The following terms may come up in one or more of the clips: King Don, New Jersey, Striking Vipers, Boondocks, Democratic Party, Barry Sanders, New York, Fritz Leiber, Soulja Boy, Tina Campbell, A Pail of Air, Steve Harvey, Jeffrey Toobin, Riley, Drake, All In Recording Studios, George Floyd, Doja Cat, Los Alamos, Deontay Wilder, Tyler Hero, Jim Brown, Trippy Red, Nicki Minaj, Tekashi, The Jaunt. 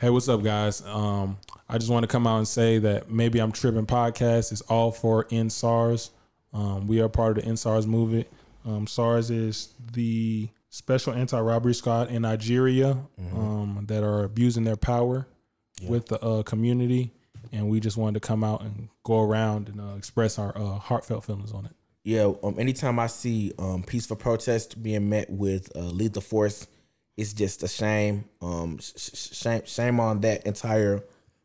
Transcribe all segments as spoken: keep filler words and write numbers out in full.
Hey, what's up, guys? Um, I just want to come out and say that Maybe I'm Trippin' podcast is all for N SARS. Um, we are part of the N SARS movement. Um, SARS is the Special Anti-Robbery Squad in Nigeria mm-hmm. um, that are abusing their power yeah. with the uh, community. And we just wanted to come out and go around and uh, express our uh, heartfelt feelings on it. Yeah, um, anytime I see um, peaceful protest being met with uh, lethal force, it's just a shame. Um, sh- sh- shame, shame on that entire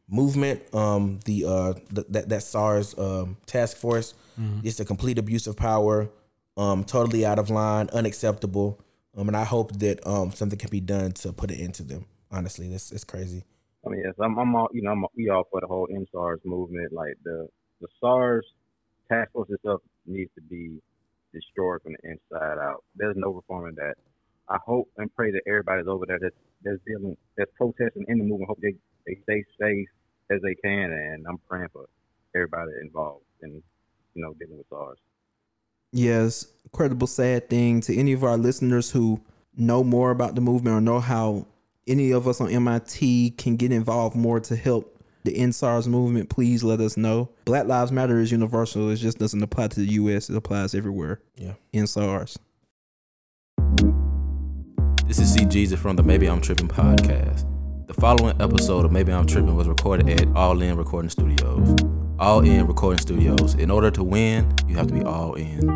movement. Um, the uh, th- that that SARS um, task force, mm-hmm. it's a complete abuse of power, um, totally out of line, unacceptable. Um, and I hope that um, something can be done to put an end to them. Honestly, that's it's crazy. I mean, yes, I'm, I'm all, you know, I'm all, we all for the whole N SARS movement. Like the, the SARS task force itself needs to be destroyed from the inside out. There's no reforming that. I hope and pray that everybody's over there that's, that's dealing, that's protesting in the movement. Hope they, they stay safe as they can. And I'm praying for everybody involved in, you know, dealing with SARS. Yes. Incredible sad thing. To any of our listeners who know more about the movement or know how any of us on M I T can get involved more to help the N SARS movement, please let us know. Black Lives Matter is universal. It just doesn't apply to the U S. It applies everywhere. Yeah. N SARS. This is C G Z from the Maybe I'm Trippin' podcast. The following episode of Maybe I'm Trippin' was recorded at All In Recording Studios. All In Recording Studios. In order to win, you have to be all in.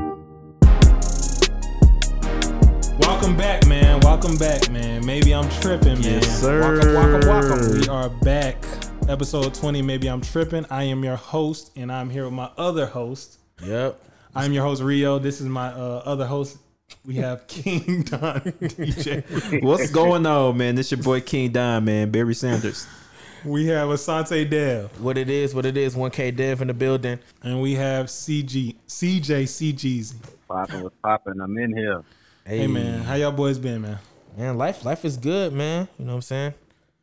Welcome back, man. Welcome back, man. Maybe I'm tripping, man. Yes, sir. Welcome, welcome, welcome. We are back. Episode twenty, Maybe I'm Tripping. I am your host, and I'm here with my other host. Yep. I'm your host, Rio. This is my uh, other host. We have King Don. D J. What's going on, man? This your boy, King Don, man. Barry Sanders. We have Asante Dev. What it is, what it is. one K Dev in the building. And we have C G, C J, C G Z. Popping was popping. I'm in here. Hey. hey man, how y'all boys been, man? Man, life life is good, man. You know what I'm saying?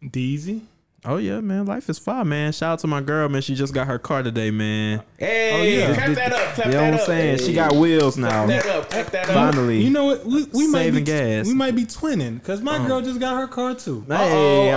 Deezy? Oh yeah, man. Life is fine, man. Shout out to my girl, man. She just got her car today, man. Hey, oh, yeah. clap that up, clap you know that up. You know what I'm saying? Hey. She got wheels now. Clap that up, clap that up. Finally. You know what? We, we might be gas. We might be twinning because my uh-huh. girl just got her car too. Hey, uh-oh, uh-oh,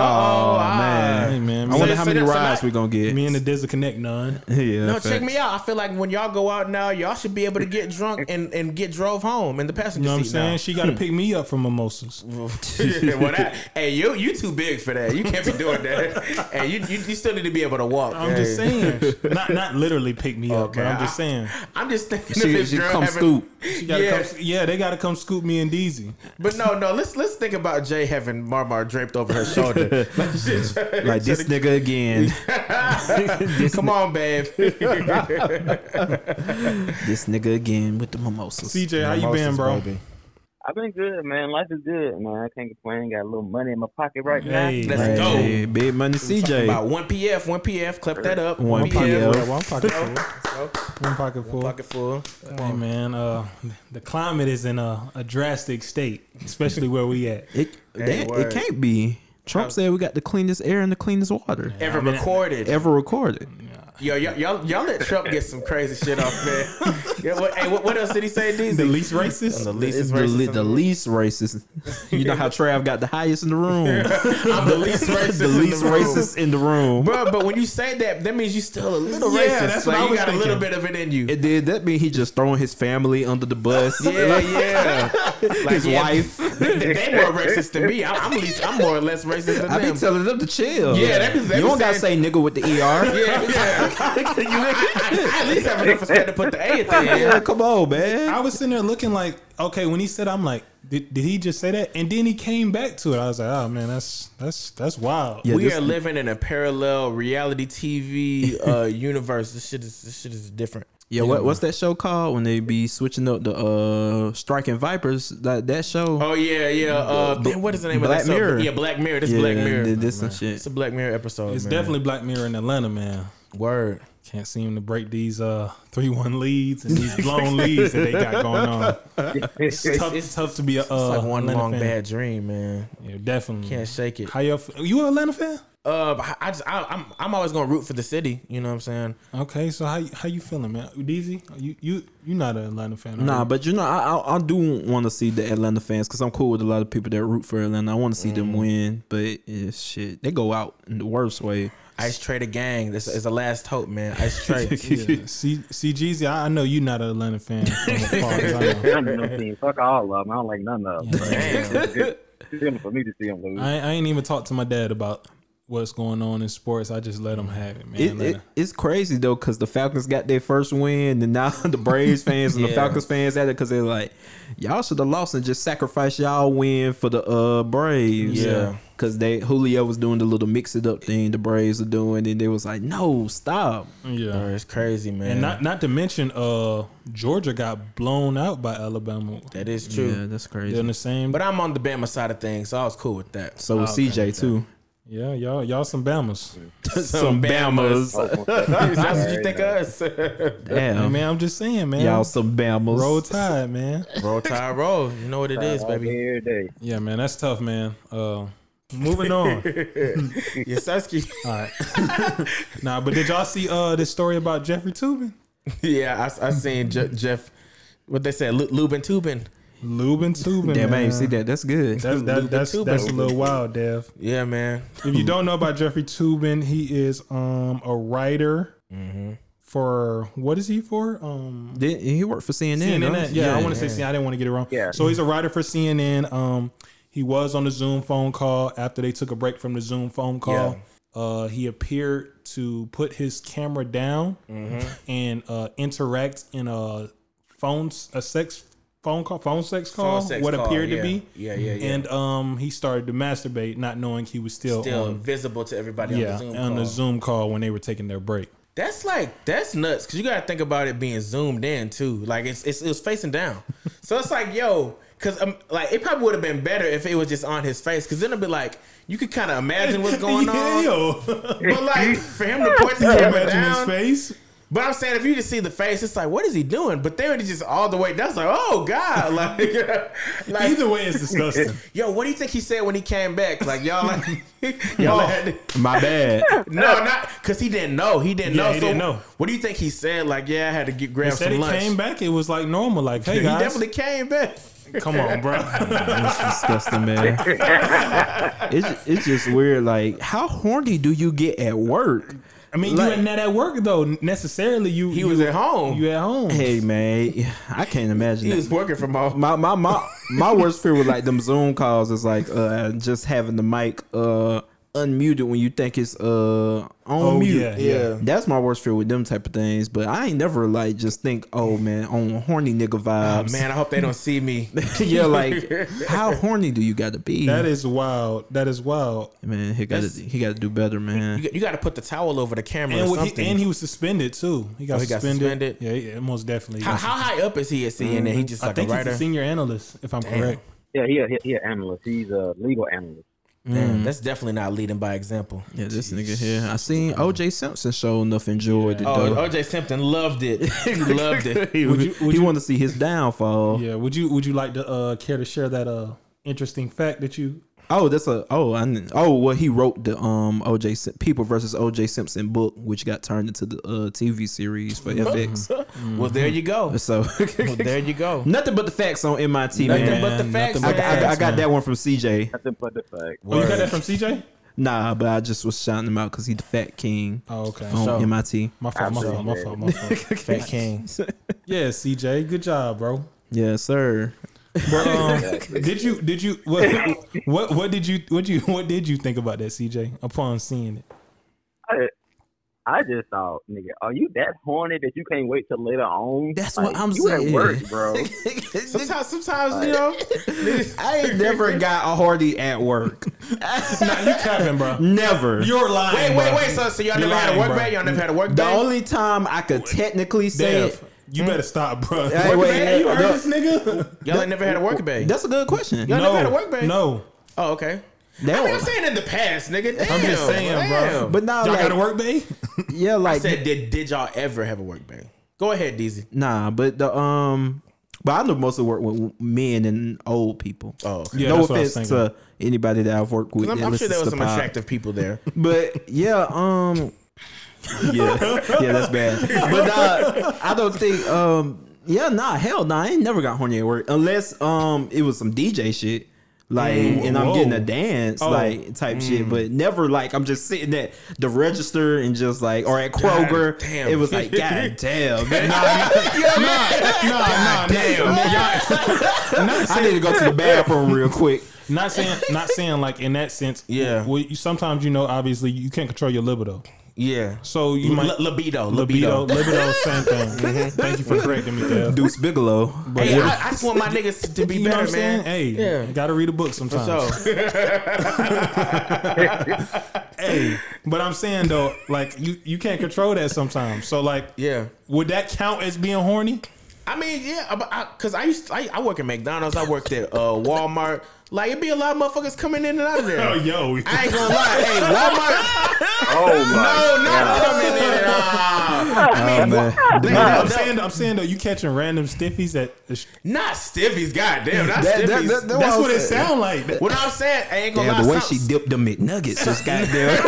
uh-oh. man. Hey, man. I wonder so, how so many rides we're gonna get. Me and the disconnect none. yeah. No, facts. Check me out. I feel like when y'all go out now, y'all should be able to get drunk and, and get drove home in the passenger seat. You know what I'm saying? Now. She got to pick me up from mimosas. well, that, hey, you you too big for that. You can't be doing that. Hey, you, you you still need to be able to walk. I'm hey. just saying, not not literally pick me up, okay, but I'm I, just saying. I'm just thinking she, of this she girl come having, scoop. She gotta yeah. Come, yeah, they gotta come scoop me and Deezy. But no, no, let's let's think about Jay having Marmar draped over her shoulder, like, like this nigga again. this come on, babe. this nigga again with the mimosas. C J, how mimosas, you been, bro? Baby. I've been good, man. Life is good, man. I can't complain. Got a little money in my pocket right now. Hey, Let's hey, go. Hey, big money, C J. About one P F, one P F. Clap that up. one P F. One pocket full. One pocket full. One pocket full. Hey, man. Uh, the climate is in a, a drastic state, especially where we at. It that, it can't be. Trump How? said we got the cleanest air and the cleanest water. Yeah, ever I mean, recorded. Ever recorded. Yeah. Yo, y'all, y'all, y'all let Trump get some crazy shit off, man. yeah, what, hey, what, what else did he say? These the least racist, the least the, racist, the, the least racist. You know how Trav got the highest in the room. I'm the least racist, the least in the racist room. in the room, bro. But when you say that, that means you still a little yeah, racist. That's like, what I was you got thinking. A little bit of it in you. It did. That mean he just throwing his family under the bus. yeah, yeah. Like his yeah, wife. They, they more racist than me. I'm, I'm, least, I'm more or less racist than I them. I be telling them to chill. Yeah, that means you don't gotta say nigga with the E R. yeah, yeah. I at least have enough respect to put the A at the end. Yeah, come on, man. I was sitting there looking like, okay, when he said, I'm like, did, did he just say that? And then he came back to it. I was like, oh man, that's that's that's wild. Yeah, we this, are living in a parallel reality T V uh, universe. This shit is this shit is different. Yeah, what, what's that show called when they be switching up the uh, Striking Vipers? That that show. Oh yeah, yeah. Uh, B- what is the name Black of that Mirror. Show? Yeah, Black Mirror. This yeah, Black Mirror. This some shit. It's a Black Mirror episode. It's man. definitely Black Mirror in Atlanta, man. Word. Can't seem to break these uh, three one leads and these blown leads that they got going on. It's, it's tough, it's, tough to be a uh, it's like one Atlanta long fan. Bad dream, man. Yeah, definitely. Can't shake it. How you? You an Atlanta fan? Uh, I just I, I'm I'm always gonna root for the city. You know what I'm saying? Okay, so how how you feeling, man? Deezy, you you you not an Atlanta fan? Nah, you? But you know I I, I do want to see the Atlanta fans because I'm cool with a lot of people that root for Atlanta. I want to see mm. them win, but yeah, shit, they go out in the worst way. Ice Trey the gang. This is the last hope, man. Ice Trey. Yeah. C C Jeezy, I know you're not an Atlanta fan. I'm no team. Fuck all of them. I don't like none of them. Yeah, it's for me to see them lose. I, I ain't even talked to my dad about what's going on in sports. I just let them have it, man. It, it, it's crazy though, because the Falcons got their first win, and now the Braves fans and yeah. the Falcons fans at it because they're like, y'all should have lost and just sacrificed y'all win for the uh, Braves. Yeah. yeah. Cause they Julio was doing the little mix it up thing the Braves are doing, and they was like, no, stop. Yeah, oh, it's crazy, man. And not not to mention, uh, Georgia got blown out by Alabama. That is true. Yeah, that's crazy. They're in the same. But I'm on the Bama side of things, so I was cool with that. So oh, was C J okay. too. Yeah, y'all y'all some Bamas. some, some Bamas. Bamas. That's what you think of us. Damn, hey, man. I'm just saying, man. Y'all some Bamas. Roll Tide, man. Roll Tide, roll. You know what it is, baby. Every day. Yeah, man. That's tough, man. Uh, Moving on. Yes, Sasky. All right. Nah, but did y'all see uh this story about Jeffrey Toobin? Yeah, I, I seen Je- Jeff. What they said, L- Lubin Toobin. Lubin Toobin. Damn, man. I ain't see that. That's good. That's that, that's, that's a little wild, Dev. Yeah, man. If you don't know about Jeffrey Toobin, he is um a writer. Mm-hmm. For what is he for? Um, did, he worked for C N N. C N N. Huh? Yeah, yeah, I want to yeah. say C N N. I didn't want to get it wrong. Yeah. So he's a writer for C N N. Um. He was on the Zoom phone call after they took a break from the Zoom phone call. Yeah. Uh, he appeared to put his camera down mm-hmm. and uh, interact in a phone, a sex phone call, phone sex call, phone sex what call, appeared yeah. to be. Yeah, yeah, yeah. And um, he started to masturbate, not knowing he was still still on, visible to everybody. Yeah, on the Zoom call. on the Zoom call when they were taking their break. That's like that's nuts because you got to think about it being zoomed in too. Like it's, it's it was facing down, so it's like yo. Cause um, like it probably would have been better if it was just on his face. Cause then it'd be like you could kind of imagine what's going on. Yo. But like for him to point the camera down, his face. But I'm saying if you just see the face, it's like what is he doing? But then it's just all the way down. It's like oh god, like, like either way it's disgusting. Yo, what do you think he said when he came back? Like y'all, like y'all oh, had to, my bad. No, not cause he didn't know. He didn't yeah, know. He so didn't know. What do you think he said? Like yeah, I had to get grab some lunch. He came back. It was like normal. Like hey guys, he definitely came back. Come on, bro. It's disgusting, man. It's, it's just weird. Like, how horny do you get at work? I mean, like, you ain't not at work, though. Necessarily, you... He you, was at home. You at home. Hey, man. I can't imagine He that. was working from home. My my my, my worst fear with, like, them Zoom calls is, like, uh, just having the mic... Uh, unmuted when you think it's uh on oh, mute. Yeah, yeah. That's my worst fear with them type of things. But I ain't never like just think, oh man, on horny nigga vibes. Oh, man, I hope they don't see me. Yeah, like how horny do you got to be? That is wild. That is wild. Man, he got to he got to do better, man. You, you got to put the towel over the camera and or something. He, and he was suspended too. He got, oh, he suspended. got suspended. Yeah, yeah, most definitely. How, how high up is he at C N N? Mm-hmm. He just like I think a writer, he's a senior analyst, if I'm Damn. correct. Yeah, he a, he an analyst. He's a legal analyst. Damn, mm. that's definitely not leading by example. Yeah, this Jeez. nigga here. I seen O J Simpson show enough enjoyed yeah. it. Oh, O J Simpson loved it. He loved it. He, would you, would he you, wanted to see his downfall. Yeah. Would you Would you like to uh, care to share that uh, interesting fact that you? Oh, that's a oh I oh well he wrote the um O J People versus O J Simpson book, which got turned into the uh, T V series for F X. Mm-hmm. Well, there you go. So well, there you go. Nothing but the facts on M I T. Nothing man. but the facts. I, facts I, I got man. that one from C J. Nothing but the facts. Oh, you got that from C J? Nah, but I just was shouting him out because he the Fat King. Oh, okay. On so, M I T. My fault. My fault. My fault. My fault. Fat King. Yeah, C J. Good job, bro. Yeah, sir. But, um, did you did you what, what what did you what you what did you think about that, C J, upon seeing it? I, I just thought, nigga, are you that horny that you can't wait till later on? That's like, what I'm you saying. You at work, bro. sometimes, sometimes like, you know, I ain't never got a horny at work. Nah, you capping, bro. Never. You're lying. Wait, wait, wait. So, so y'all You're never lying, had a work bro. day? Y'all never had a work the day? The only time I could technically say it. You better stop, bro. Hey, wait, hey, you heard no, this nigga? Y'all ain't never had a work bay. That's a good question. Y'all no, never had a work bay? No. Oh, okay. They I mean, I'm saying in the past, nigga. Damn, I'm just saying, damn. bro. But now, y'all like, got a work day? Yeah, like I said, did did y'all ever have a work day? Go ahead, D Z. Nah, but the um, but I know most of the work with men and old people. Oh, okay. Yeah, no offense to anybody that I've worked with. I'm, I'm sure there was some pop. attractive people there. But yeah, um, yeah, yeah, that's bad. But uh, I don't think um, yeah, nah, hell, nah, I ain't never got horny at work unless um, it was some D J shit. Like, mm, and I'm whoa. getting a dance, oh. like, type mm. shit, but never, like, I'm just sitting at the register and just, like, or at Kroger. God damn. It was like, God damn. Man. Nah, nah, nah, nah, damn. Nah, not saying, I need to go to the bathroom real quick. Not saying, not saying, like, in that sense, yeah. Well, you, sometimes, you know, obviously, you can't control your libido. Yeah. So you L- might libido, libido, libido, libido, same thing. Mm-hmm. Thank you for correcting me, Dale. Deuce Bigelow. But hey, I, I just want my niggas to be you better, man. Hey, yeah. You gotta read a book sometimes. So. Hey, but I'm saying though, like you, you can't control that sometimes. So like, yeah, would that count as being horny? I mean, yeah, but I, cause I used to, I, I work at McDonald's, I worked at uh, Walmart. Like, it'd be a lot of motherfuckers coming in and out of there. Oh, yo. I ain't gonna lie. Hey, Walmart. Oh, my. No, not coming in and out. I mean, oh, man. I'm saying, I'm saying, though, you catching random stiffies at the sh- Not stiffies, goddamn. Not that, stiffies. That, that, that, that That's what it sound like. That, what I'm saying, I ain't gonna damn, lie. The way some, she dipped the McNuggets just goddamn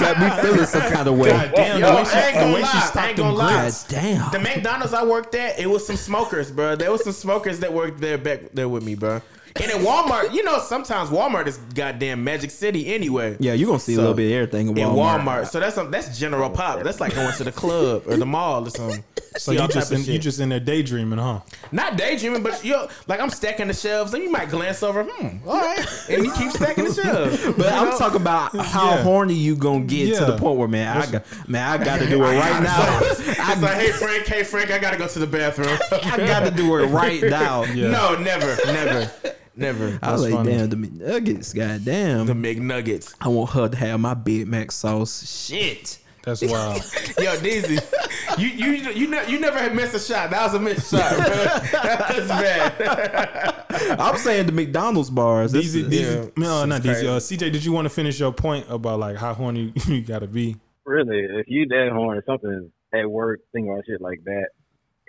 got me feeling some kind of way. Goddamn. Yo, the way she, I ain't gonna lie. I ain't gonna lie. Damn. The McDonald's I worked at, it was some smokers, bro. There was some smokers that worked there back there with me, bro. And at Walmart, you know, sometimes Walmart is goddamn Magic City anyway. Yeah, you're going to see so, a little bit of everything in Walmart. Walmart. So that's um, that's general pop. That's like going to the club or the mall or something. So you just, in, you just in there daydreaming, huh? Not daydreaming, but you're like, I'm stacking the shelves. And you might glance over, hmm, all right. And you keep stacking the shelves. But you I'm know? talking about how yeah. horny you going to get yeah. to the point where, man, I got, man, I got to do it right now. I like, hey, Frank, hey, Frank, I got to go to the bathroom. I got to do it right now. Yeah. No, never, never. Never. I was like, damn, the McNuggets. Goddamn. The McNuggets. I want her to have my Big Mac sauce. Shit. That's wild. Yo, Dizzy, you you you, ne- you never had missed a shot. That was a missed shot, bro. That was bad. I'm saying the McDonald's bars. Dizzy, yeah. No, not Dizzy. Uh, C J, did you want to finish your point about like how horny you got to be? Really, if you that horny, something at work, thinking about shit like that,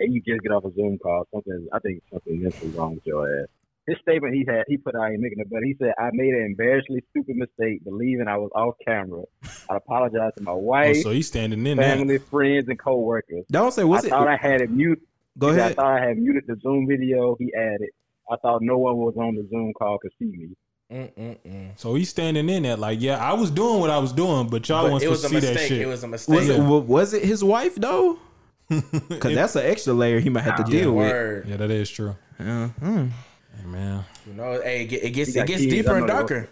and you just get off a Zoom call, something I think something is wrong with your ass. His statement he had, he put out, I ain't making it better. He said, I made an embarrassingly stupid mistake believing I was off camera. I apologize to my wife, oh, so he's standing in family, that. friends, and co-workers. Don't say, what's I it? thought I had it muted. Go ahead. I thought I had muted the Zoom video. He added, I thought no one was on the Zoom call could see me. Mm-mm-mm. So he's standing in there like, yeah, I was doing what I was doing, but y'all wants to see mistake. that shit. It was a mistake. Was it, was it his wife, though? Because that's an extra layer he might have to oh, deal word. with. Yeah, that is true. Yeah. Mm. Hey, man, you know, hey, it gets it gets deeper and darker.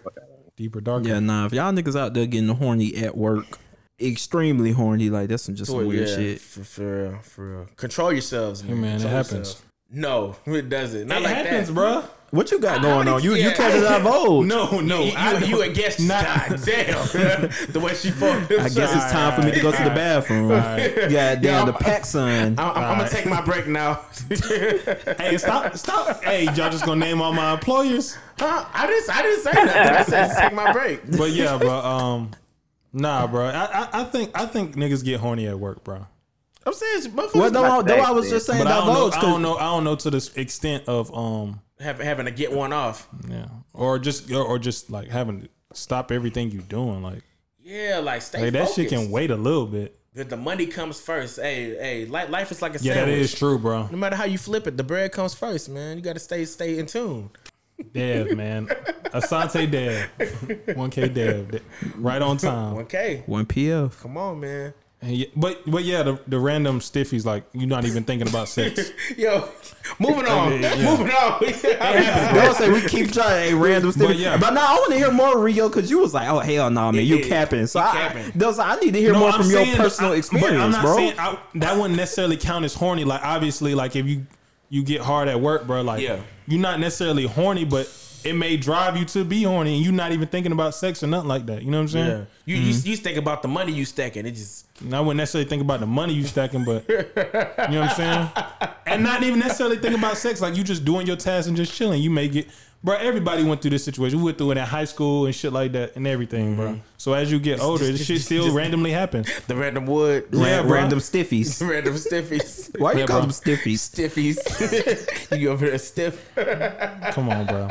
Deeper, darker. Yeah, nah. If y'all niggas out there getting horny at work, extremely horny, like that's some just some weird yeah, shit. For, for real, for real. Control yourselves, man. Hey, man, it happens. Yourself. No, it doesn't. Not it like happens, that. bro. What you got I going on? You yeah. you can't divulge. No, no. You, you, you a guest. God damn. The way she fucked. I guess it's right, time right, for me to go right. to the bathroom. Right. God damn, yeah, the pack son. I, I'm, I'm going to take my break now. Hey, stop. Stop. Hey, y'all just going to name all my employers? Huh? I didn't, I didn't say nothing. I said just take my break. But yeah, bro. Um, nah, bro. I, I, I think I think niggas get horny at work, bro. I'm saying, motherfuckers. Well, though I, though I was just saying but divulge. I don't know, I don't know. I don't know to the extent of... um. Having to get one off, yeah, or just or just like having to stop everything you're doing, like yeah, like stay like, focused. That shit can wait a little bit. That the money comes first. Hey, hey, life is like a yeah, sandwich. That is true, bro. No matter how you flip it, the bread comes first, man. You got to stay stay in tune. Dev, man, Asante Dev, one K Dev, right on time. one K, one P F. Come on, man. Yeah, but but yeah, the, the random stiffies, like you're not even thinking about sex. Yo, moving on, yeah. moving on. Don't say we keep trying hey, random stiffies. But, yeah. but no, I want to hear more, Rio, because you was like, oh hell no, nah, man, yeah, you yeah, capping. So I, capping. Those, I need to hear no, more I'm from saying, your personal I, experience, I'm not bro. Saying I, that wouldn't necessarily count as horny. Like obviously, like if you you get hard at work, bro, like yeah. you're not necessarily horny, but it may drive you to be horny, and you're not even thinking about sex or nothing like that. You know what I'm saying? Yeah. You, mm-hmm. you you think about the money you stacking. It just and I wouldn't necessarily think about the money you stacking, but you know what I'm saying? And not even necessarily think about sex. Like you just doing your tasks and just chilling. You may get Bro, everybody went through this situation. We went through it in high school and shit like that and everything, bro. So as you get older, this shit still just, randomly happens. The random wood. Yeah, ra- random stiffies. Random stiffies. Why yeah, you call bro. them stiffies? Stiffies. You over there stiff. Come on, bro.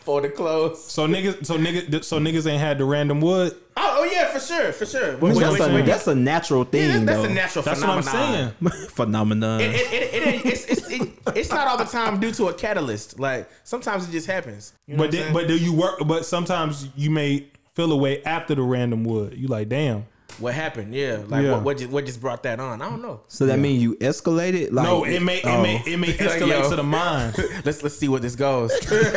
For the clothes. So niggas, so niggas, so niggas ain't had the random wood. Oh, oh yeah, for sure, for sure. Wait, that's, wait, a, wait, that's a natural thing. Yeah, that's, that's a natural that's phenomenon. That's what I'm saying. Phenomenon. It, it, it, it ain't, it's, it's, it, it's not all the time due to a catalyst. Like sometimes it just happens. You know but then, but do you work? But sometimes you may feel a way after the random wood. You like, damn. What happened? Yeah, like yeah. What, what, just, what just brought that on? I don't know. So that yeah. means you escalated? Like, no, it may it oh. may it may escalate like, to the mind. let's let's see where this goes. It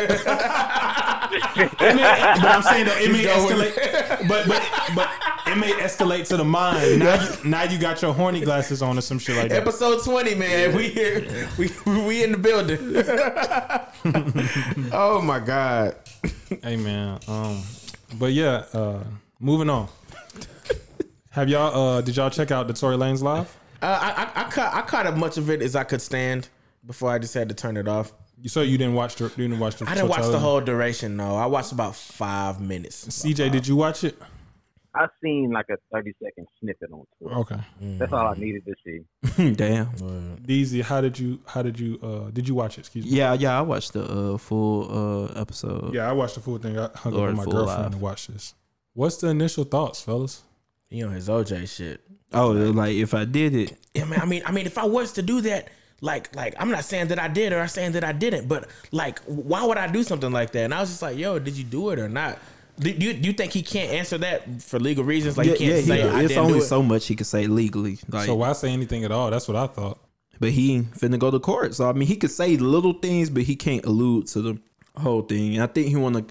may, but I'm saying though, it may escalate. But but but it may escalate to the mind. Now you, now you got your horny glasses on or some shit like that. Episode twenty, man. Yeah. We here. We we in the building. Oh my god. Hey man. Um. But yeah. Uh. Moving on. Have y'all? Uh, did y'all check out the Tory Lanez live? Uh, I I, I, caught, I caught as much of it as I could stand before I just had to turn it off. So you didn't watch the? You didn't watch the? I didn't watch the whole duration. No, I watched about five minutes. C J, did you watch it? I seen like a thirty second snippet on Twitter. Okay, mm-hmm. That's all I needed to see. Damn, D Z, how did you? How did you? Uh, did you watch it? Excuse me. Yeah, yeah, I watched the uh, full uh, episode. Yeah, I watched the full thing. I hung Lord up with my girlfriend life. And watched this. What's the initial thoughts, fellas? You know his O J shit. Oh, like if I did it. Yeah, man. I mean, I mean, if I was to do that, like, like I'm not saying that I did or I'm saying that I didn't, but like, why would I do something like that? And I was just like, yo, did you do it or not? Do you do you think he can't answer that for legal reasons? Like, yeah, he can't yeah, say he, I it's didn't only do it. So much he could say legally. Like, so why say anything at all? That's what I thought. But he ain't finna go to court, so I mean, he could say little things, but he can't allude to the whole thing. And I think he want to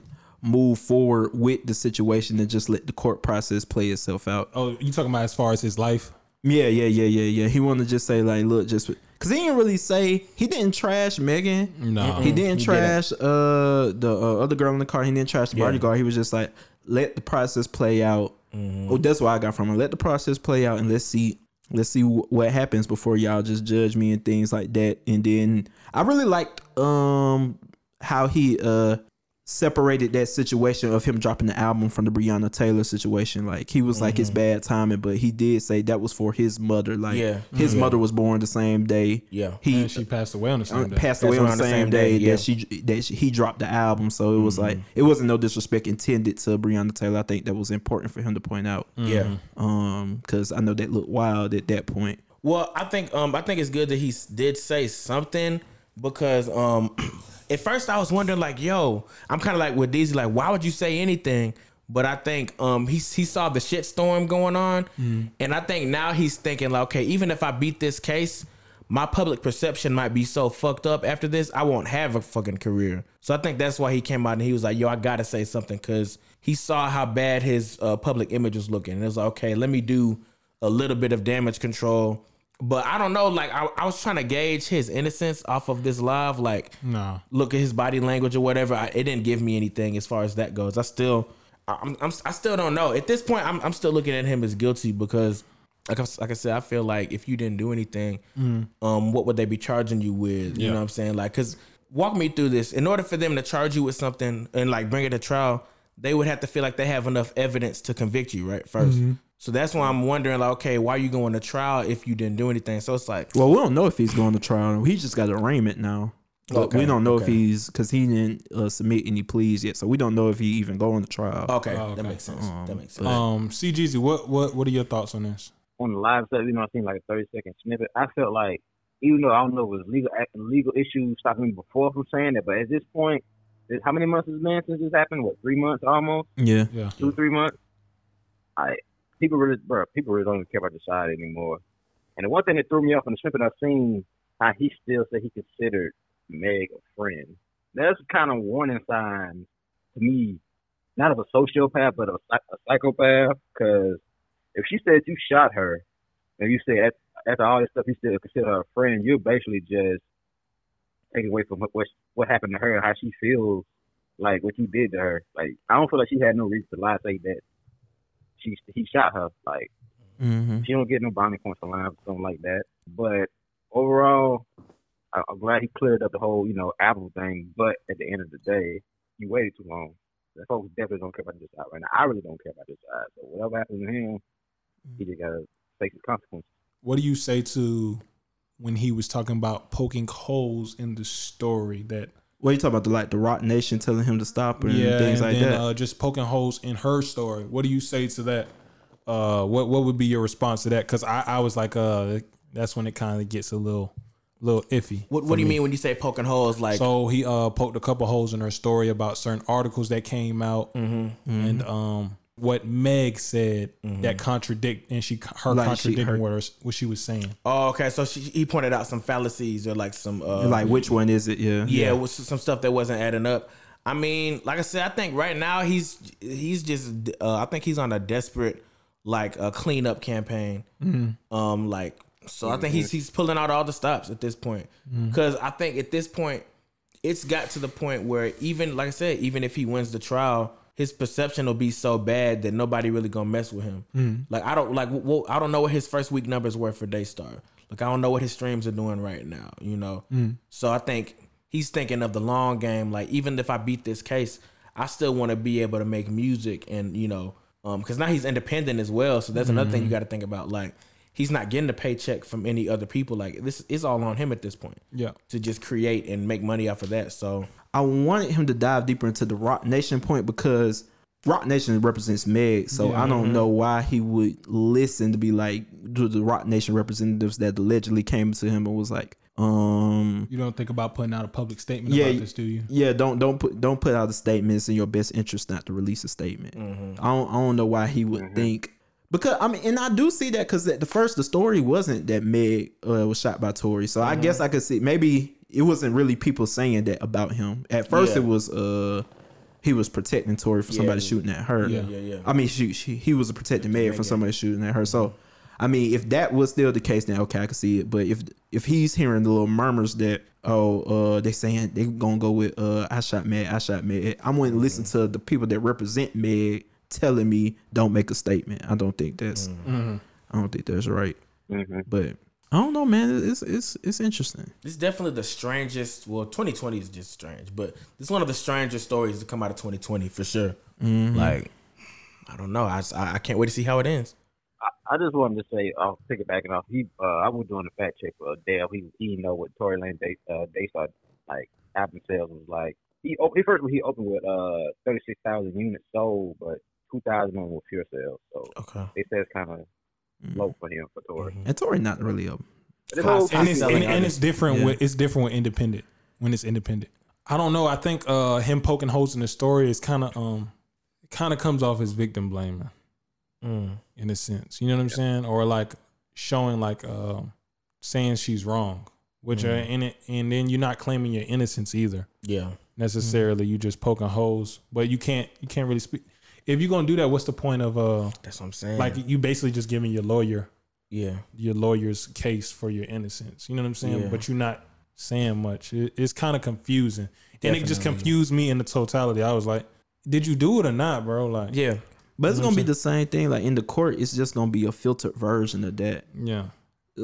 move forward with the situation and just let the court process play itself out. Oh, you talking about as far as his life? Yeah, yeah, yeah, yeah, yeah. He wanted to just say like, look, just because he didn't really say he didn't trash Megan. No, he didn't he trash didn't. uh the uh, other girl in the car. He didn't trash the yeah. bodyguard. He was just like, let the process play out. Mm-hmm. Oh, that's what I got from him. Let the process play out and let's see, let's see w- what happens before y'all just judge me and things like that. And then I really liked um how he uh. separated that situation of him dropping the album from the Breonna Taylor situation. Like he was mm-hmm. like it's bad timing, but he did say that was for his mother. Like yeah. his mm-hmm. mother was born the same day. Yeah, he and she passed away on the same day. Passed away on, on the same, same day, day yeah. that she that she, he dropped the album. So it was mm-hmm. like it wasn't no disrespect intended to Breonna Taylor. I think that was important for him to point out. Mm-hmm. Yeah, um, because I know that looked wild at that point. Well, I think um I think it's good that he did say something because um. At first, I was wondering, like, yo, I'm kind of like with D Z, like, why would you say anything? But I think um, he he saw the shit storm going on, mm. and I think now he's thinking, like, okay, even if I beat this case, my public perception might be so fucked up after this, I won't have a fucking career. So I think that's why he came out and he was like, yo, I gotta say something, because he saw how bad his uh, public image was looking. And it was like, okay, let me do a little bit of damage control. But I don't know, like, I, I was trying to gauge his innocence off of this live, like, no. Look at his body language or whatever. I, it didn't give me anything as far as that goes. I still, I'm, I'm, I still don't know. At this point, I'm, I'm still looking at him as guilty because, like I, like I said, I feel like if you didn't do anything, mm. um, what would they be charging you with? You yeah. know what I'm saying? Like, because walk me through this. In order for them to charge you with something and, like, bring it to trial, they would have to feel like they have enough evidence to convict you, right, first. Mm-hmm. So that's why I'm wondering, like, okay, why are you going to trial if you didn't do anything? So it's like, well, we don't know if he's going to trial. He just got arraignment now. Okay, we don't know okay. if he's because he didn't uh, submit any pleas yet, so we don't know if he even going to trial. Okay, oh, okay. that makes sense. Um, that makes sense. Um, C G Z, what what what are your thoughts on this? On the live stuff, you know, I seen like a thirty second snippet. I felt like, even though I don't know if it was legal legal issues stopping me before from saying that, but at this point, how many months has been since this happened? What, three months almost? Yeah, yeah. two three months. I. People really, bro, people really don't even care about the side anymore. And the one thing that threw me off in the snippet, I've seen how he still said he considered Meg a friend. That's kind of a warning sign to me, not of a sociopath, but of a, a psychopath. Because if she said you shot her, and you said after all this stuff, you still consider her a friend, you're basically just taking away from what what happened to her and how she feels like what you did to her. Like, I don't feel like she had no reason to lie, say that. She, he shot her. Like, mm-hmm. she don't get no bonding points on live or something like that. But overall, I, I'm glad he cleared up the whole, you know, Apple thing. But at the end of the day, you waited too long. The folks definitely don't care about this side right now. I really don't care about this side. So whatever happens to him, mm-hmm. he just got to face the consequences. What do you say to when he was talking about poking holes in the story that... What are you talking about? The, like the Roc Nation telling him to stop and yeah, things and like then, that? Uh, just poking holes in her story. What do you say to that? Uh, what what would be your response to that? Because I, I was like, uh, that's when it kind of gets a little little iffy. What What do you me. mean when you say poking holes? Like so he uh, poked a couple holes in her story about certain articles that came out mm-hmm, mm-hmm. and um, what Meg said mm-hmm. that contradict and she her like contradicting she, her, what, her, what she was saying. Oh, okay. So she, he pointed out some fallacies or like some uh, like which one is it? Yeah, yeah, yeah. It was some stuff that wasn't adding up. I mean, like I said, I think right now he's he's just uh, I think he's on a desperate like a cleanup campaign. Mm-hmm. Um, like. So I think he's he's pulling out all the stops at this point, because mm-hmm. I think at this point it's got to the point where even like I said, even if he wins the trial, his perception will be so bad that nobody really gonna mess with him. Mm-hmm. Like I don't like well, I don't know what his first week numbers were for Daystar. Like I don't know what his streams are doing right now. You know, mm-hmm. so I think he's thinking of the long game. Like even if I beat this case, I still want to be able to make music and you know, um, because now he's independent as well. So that's another mm-hmm. thing you got to think about. Like. He's not getting a paycheck from any other people. Like this is all on him at this point. Yeah. To just create and make money off of that. So I wanted him to dive deeper into the Roc Nation point because Roc Nation represents Meg. So yeah. I don't mm-hmm. know why he would listen to be like to the Roc Nation representatives that allegedly came to him and was like, um you don't think about putting out a public statement yeah, about this, do you? Yeah, don't don't put don't put out a statement. It's in your best interest not to release a statement. Mm-hmm. I don't I don't know why he would mm-hmm. think Because I mean, and I do see that because at the first the story wasn't that Meg uh, was shot by Tory, so mm-hmm. I guess I could see maybe it wasn't really people saying that about him. At first, yeah. it was uh, he was protecting Tory for yeah. somebody shooting at her. Yeah, yeah, yeah. I mean, she, she he was protecting yeah, Meg from Megan. somebody shooting at her. So, I mean, if that was still the case, then okay, I could see it. But if if he's hearing the little murmurs that oh uh, they saying they gonna go with uh, I shot Meg, I shot Meg, I'm going to listen to the people that represent Meg. Telling me don't make a statement. I don't think that's. Mm-hmm. I don't think that's right. Mm-hmm. But I don't know, man. It's it's it's interesting. It's definitely the strangest. Well, twenty twenty is just strange, but it's one of the strangest stories to come out of twenty twenty for sure. Mm-hmm. Like I don't know. I, I I can't wait to see how it ends. I, I just wanted to say, I'll take it back and off. He uh, I was doing a fact check for Adele. He he know what Tory Lanez they uh, they saw like album sales was like. He he first he opened with uh thirty-six thousand units sold, but two thousand on with pure sales, so okay. they said it's kind of mm-hmm. low for him for Tory. Mm-hmm. And Tory not really up. And, and, it's, and, and it's different yeah. with it's different with independent when it's independent. I don't know. I think uh, him poking holes in the story is kind of um kind of comes off as victim blaming, mm. in a sense. You know what I'm yeah. saying? Or like showing like uh, saying she's wrong, which mm. are in it, and then you're not claiming your innocence either. Yeah, necessarily. Mm. You just poking holes, but you can't you can't really speak. If you're gonna do that, what's the point of uh? That's what I'm saying. Like you basically just giving your lawyer, yeah, your lawyer's case for your innocence. You know what I'm saying? Yeah. But you're not saying much. It, it's kind of confusing, Definitely. and it just confused me in the totality. I was like, did you do it or not, bro? Like, yeah, but it's you know gonna be the same thing. Like in the court, it's just gonna be a filtered version of that. Yeah.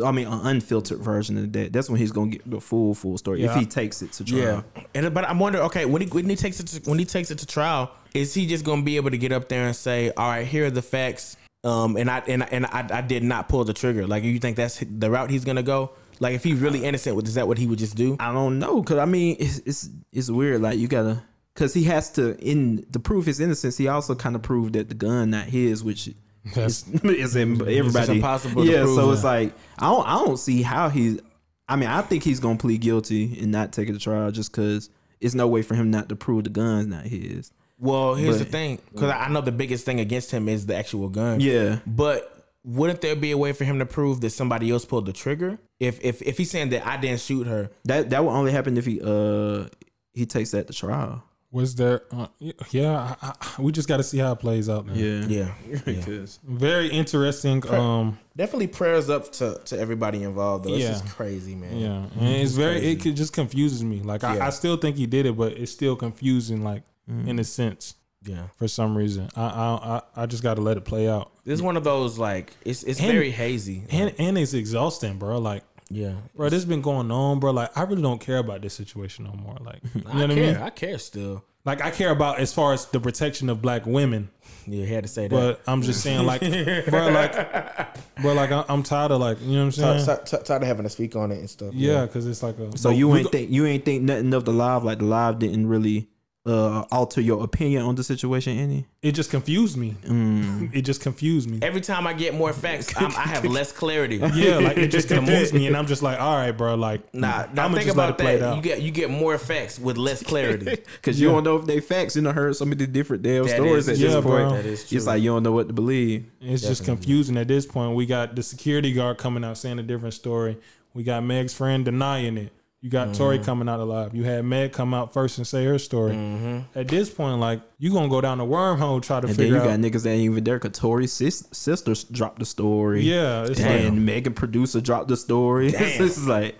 I mean, an unfiltered version of that. That's when he's gonna get the full, full story yeah. if he takes it to trial. Yeah, and but I'm wondering, okay, when he when he takes it to, when he takes it to trial, is he just gonna be able to get up there and say, "All right, here are the facts," um, and I and and I, I did not pull the trigger? Like, you think that's the route he's gonna go? Like, if he's really innocent, is that what he would just do? I don't know, cause I mean, it's it's, it's weird. Like, you gotta, cause he has to in to prove his innocence. He also kind of proved that the gun not his, which. That's it's, it's everybody impossible yeah to prove so that. It's like I don't I don't see how he's I mean I think he's gonna plead guilty and not take it to trial just cause it's no way for him not to prove the gun's not his. Well here's but, the thing cause I know the biggest thing against him is the actual gun. Yeah, but wouldn't there be a way for him to prove that somebody else pulled the trigger? If if, if he's saying that I didn't shoot her, that that would only happen if he uh he takes that to trial. Was there? Uh, yeah, I, I, we just got to see how it plays out, man. Yeah, yeah, yeah. Very interesting. Pray, um, definitely prayers up to, to everybody involved. Though. Yeah. This is crazy, man. Yeah, and it's, it's very. Crazy. It just confuses me. Like yeah. I, I still think he did it, but it's still confusing. Like mm. in a sense. Yeah. For some reason, I I I, I just got to let it play out. It's yeah. one of those like it's it's and, very hazy, and and it's exhausting, bro. Like Yeah, bro, this been going on, bro. Like, I really don't care about this situation no more. Like, you know I what care. I mean? I care still. Like, I care about as far as the protection of black women. Yeah, he had to say that. But I'm just saying, like, bro, like, bro, like, I'm tired of, like, you know what I'm saying? Tired, tired, tired of having to speak on it and stuff. Yeah, because yeah. it's like a. So you ain't go- think you ain't think nothing of the live. Like the live didn't really uh, alter your opinion on the situation any. It just confused me. Mm. It just confused me. Every time I get more facts, I'm, I have less clarity. Yeah, like it just confused me, and I'm just like, all right, bro. Like, nah. Now think just about that. You get you get more facts with less clarity because yeah. you don't know if they facts. You know, heard so many different damn that stories is, at yeah, this bro. Point. That is true. It's like you don't know what to believe. It's Definitely. Just confusing at this point. We got the security guard coming out saying a different story. We got Meg's friend denying it. You got mm-hmm. Tory coming out alive. You had Meg come out first and say her story. Mm-hmm. At this point, like, you gonna go down a wormhole try to and figure out. And then you got out. Niggas that ain't even there. Cause Tory's sis- sister dropped the story. Yeah, it's and like, Megan producer dropped the story. This is like,